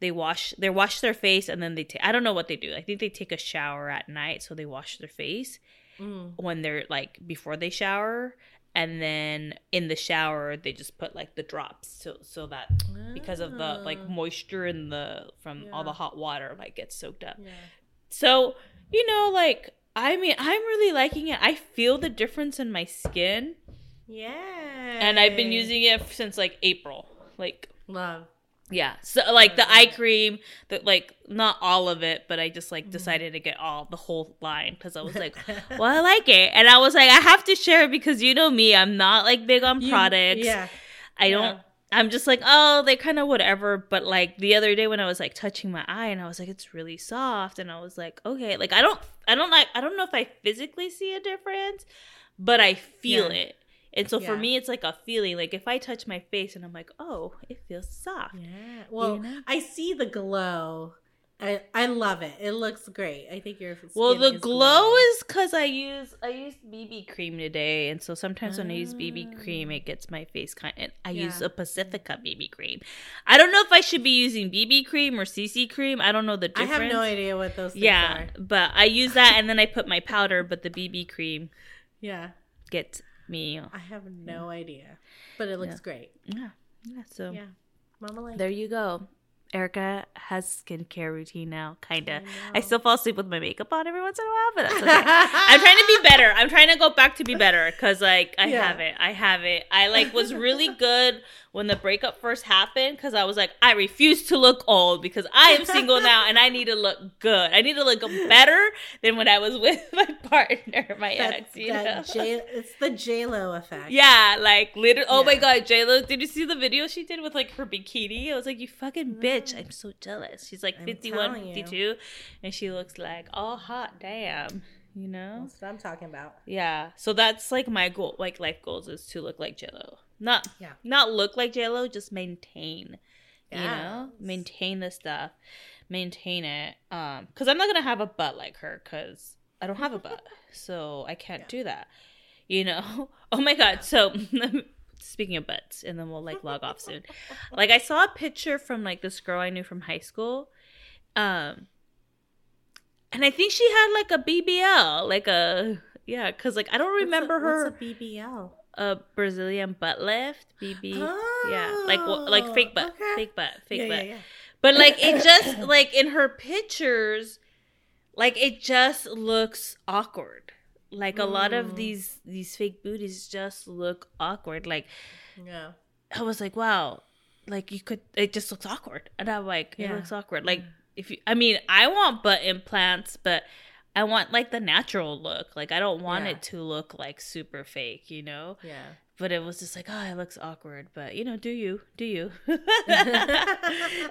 They wash they wash their face and then they take, I don't know what they do. I think they take a shower at night, so they wash their face mm. when they're like before they shower, and then in the shower they just put like the drops so so that ah. because of the like moisture in the from yeah. all the hot water like gets soaked up. Yeah. So, you know, like I mean, I'm really liking it. I feel the difference in my skin. Yeah. And I've been using it since like April. Like love. Yeah, so like the eye cream, that like not all of it, but I just like decided to get all the whole line because I was like, well, I like it, and I was like, I have to share it because you know me, I'm not like big on products. You, yeah, I don't. Yeah. I'm just like, oh, they kind of whatever. But like the other day when I was like touching my eye and I was like, it's really soft, and I was like, okay, like I don't, I don't like, I don't know if I physically see a difference, but I feel yeah. it. And so yeah. for me, it's like a feeling. Like if I touch my face and I'm like, oh, it feels soft. Yeah. Well, you know? I see the glow. I, I love it. It looks great. I think your skin well, the is glow glowing. Is because I use I use B B cream today, and so sometimes oh. when I use B B cream, it gets my face kind. Of, I yeah. use a Pacifica B B cream. I don't know if I should be using B B cream or C C cream. I don't know the difference. I have no idea what those. Things yeah, are. But I use that, and then I put my powder. But the B B cream, yeah, gets. Me. I have no idea, but it looks yeah. great. Yeah, yeah. So, yeah, Mama Life. There you go. Erica has skincare routine now, kinda. I, I still fall asleep with my makeup on every once in a while, but that's okay. I'm trying to be better. I'm trying to go back to be better because, like, I yeah. have it. I have it. I like was really good when the breakup first happened because I was like, I refuse to look old because I am single now and I need to look good. I need to look better than when I was with my partner, my ex. You that know? J- it's the J-Lo effect. Yeah, like literally. Oh yeah. my God, J-Lo! Did you see the video she did with like her bikini? I was like, you fucking bitch. I'm so jealous. She's like fifty-one, fifty-two, and she looks like all hot damn, you know? That's what I'm talking about. Yeah. So that's like my goal, like life goals is to look like J-Lo. Not yeah. not look like J-Lo, just maintain, yes. you know? Maintain the stuff. Maintain it. Um, because I'm not going to have a butt like her because I don't have a butt. So I can't yeah. do that, you know? Oh, my God. Yeah. So... Speaking of butts, and then we'll like log off soon. Like I saw a picture from like this girl I knew from high school, um, and I think she had like a B B L, like a yeah, because like I don't remember her. What's a, what's a B B L? A Brazilian butt lift, B B, oh, yeah, like like fake butt, okay. fake butt, fake yeah, butt. Yeah, yeah. But like it just like in her pictures, like it just looks awkward. Like a lot of these these fake booties just look awkward. Like, yeah, I was like, wow, like you could. It just looks awkward, and I'm like, yeah. it looks awkward. Like if you, I mean, I want butt implants, but I want like the natural look. Like I don't want yeah. it to look like super fake, you know? Yeah. But it was just like, oh, it looks awkward. But, you know, do you? Do you? I,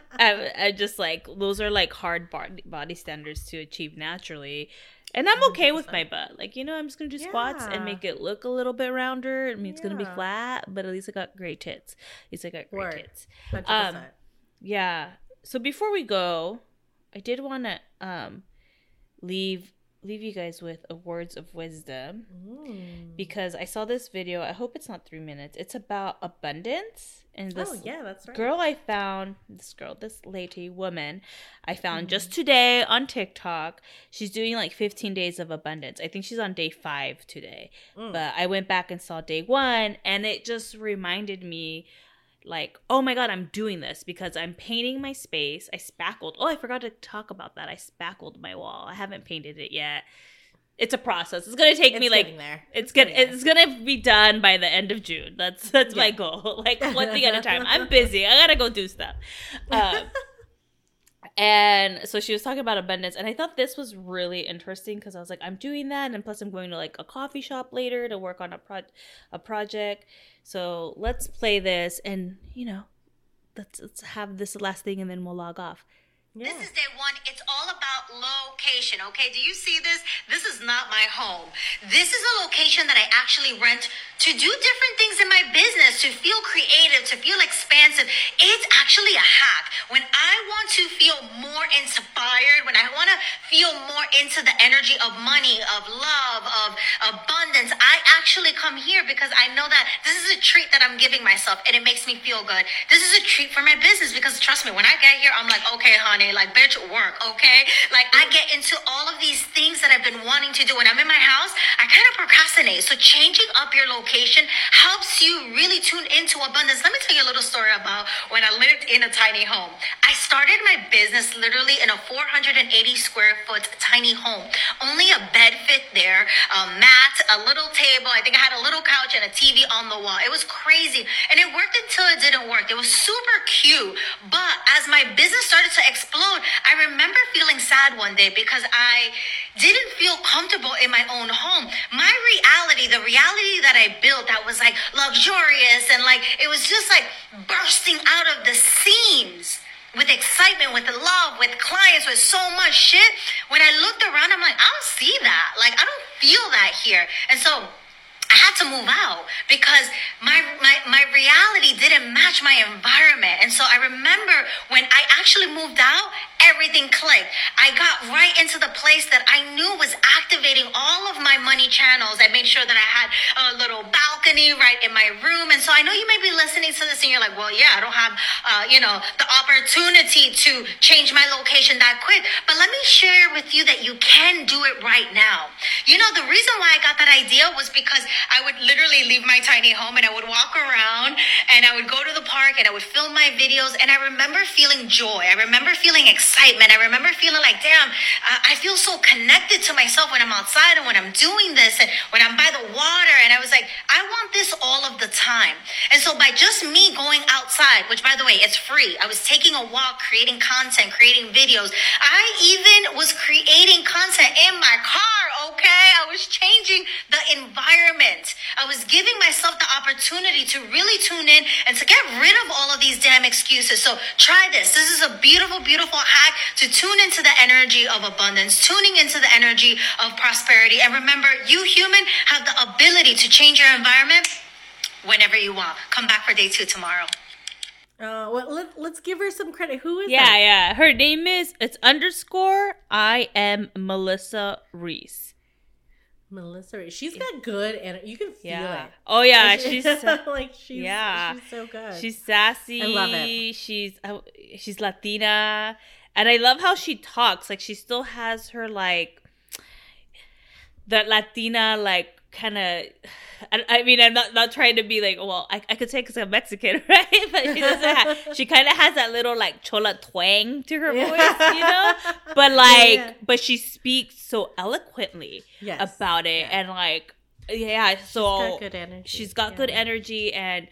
I just like, those are like hard body standards to achieve naturally. And I'm okay one hundred percent with my butt. Like, you know, I'm just going to do squats yeah. and make it look a little bit rounder. I mean, it's yeah. going to be flat, but at least I got great tits. At least I got great Word. tits. one hundred percent Um, yeah. So before we go, I did want to um, leave... leave you guys with a words of wisdom mm. because I saw this video. I hope it's not three minutes. It's about abundance. And this oh, yeah, that's right. girl I found, this girl, this lady, woman, I found mm. just today on TikTok. She's doing like fifteen days of abundance. I think she's on day five today. Mm. But I went back and saw day one, and it just reminded me like, oh my God, I'm doing this because I'm painting my space. I spackled. Oh, I forgot to talk about that. I spackled my wall. I haven't painted it yet. It's a process. It's gonna take it's me like there. It's, it's gonna there. it's gonna be done by the end of June. That's that's yeah. my goal. Like one thing at a time. I'm busy. I gotta go do stuff. Um, and so she was talking about abundance, and I thought this was really interesting because I was like, I'm doing that, and plus I'm going to like a coffee shop later to work on a pro- a project. So let's play this, and, you know, let's, let's have this last thing, and then we'll log off. Yeah. This is day one. It's all about location, okay? Do you see this? This is not my home. This is a location that I actually rent to do different things in my business, to feel creative, to feel expansive. It's actually a hack. When I want to feel more inspired, when I want to feel more into the energy of money, of love, of abundance, I actually come here because I know that this is a treat that I'm giving myself, and it makes me feel good. This is a treat for my business because, trust me, when I get here, I'm like, okay, honey, like, bitch, work, okay? Like, I get into all of these things that I've been wanting to do. When I'm in my house, I kind of procrastinate. So changing up your location helps you really tune into abundance. Let me tell you a little story about when I lived in a tiny home. I started my business literally in a four hundred eighty square foot tiny home. Only a bed fit there, a mat, a little table. I think I had a little couch and a T V on the wall. It was crazy. And it worked until it didn't work. It was super cute. But as my business started to explode, I remember feeling sad one day because I didn't feel comfortable in my own home. My reality, the reality that I built that was like luxurious and like it was just like bursting out of the seams with excitement, with love, with clients, with so much shit. When I looked around, I'm like, I don't see that. Like, I don't feel that here. And so I had to move out because my, my my reality didn't match my environment. And so I remember when I actually moved out, everything clicked. I got right into the place that I knew was activating all of my money channels. I made sure that I had a little balcony right in my room. And so I know you may be listening to this and you're like, well, yeah, I don't have, uh, you know, the opportunity to change my location that quick. But let me share with you that you can do it right now. You know, the reason why I got that idea was because I would literally leave my tiny home and I would walk around and I would go to the park and I would film my videos. And I remember feeling joy. I remember feeling excited. I remember feeling like, damn, I feel so connected to myself when I'm outside and when I'm doing this and when I'm by the water. And I was like, I want this all of the time. And so by just me going outside, which, by the way, it's free. I was taking a walk, creating content, creating videos. I even was creating content in my car, okay? I was changing the environment. I was giving myself the opportunity to really tune in and to get rid of all of these damn excuses. So try this. This is a beautiful, beautiful hack to tune into the energy of abundance, tuning into the energy of prosperity. And remember, you human have the ability to change your environment whenever you want. Come back for day two tomorrow. Uh, well, let, let's give her some credit. Who is yeah, that? Yeah, yeah. Her name is, it's underscore, I am Melissa Reese. Melissa Reese. She's got good, and you can feel yeah. it. Oh, yeah. She's so, like, she's, yeah. she's so good. She's sassy. I love it. She's, she's Latina. And I love how she talks. Like, she still has her, like, that Latina, like, kind of... I, I mean, I'm not, not trying to be like, well, I, I could say because I'm Mexican, right? But she doesn't have... She kind of has that little, like, chola twang to her voice, yeah. you know? But, like... Yeah, yeah. But she speaks so eloquently yes. about it. Yeah. And, like, yeah, so... She's got good energy. She's got yeah. good energy, and...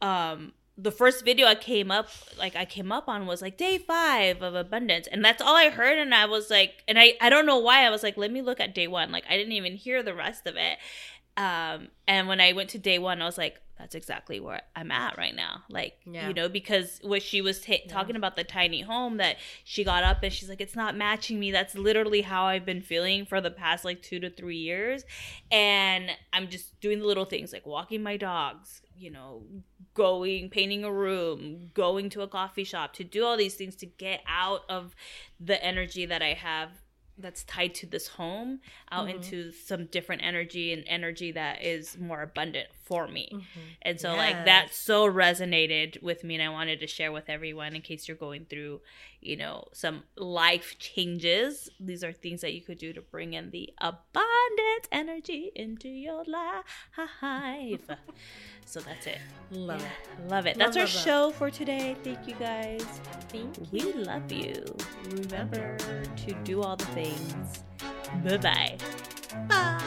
um. the first video I came up, like I came up on was like day five of abundance. And that's all I heard. And I was like, and I, I don't know why I was like, let me look at day one. Like I didn't even hear the rest of it. Um, and when I went to day one, I was like, that's exactly where I'm at right now. Like, yeah. you know, because what she was t- yeah. talking about, the tiny home that she got up and she's like, it's not matching me. That's literally how I've been feeling for the past like two to three years. And I'm just doing the little things like walking my dogs, you know, going, painting a room, going to a coffee shop, to do all these things to get out of the energy that I have that's tied to this home out mm-hmm. into some different energy and energy that is more abundant for me. Mm-hmm. And so yes. like that so resonated with me, and I wanted to share with everyone in case you're going through, you know, some life changes. These are things that you could do to bring in the abundant energy into your life. So that's it. Love yeah. it. Love it. Love, that's our love, show love. for today. Thank you guys. Thank you. We love you. Remember to do all the things. Bye-bye. Bye.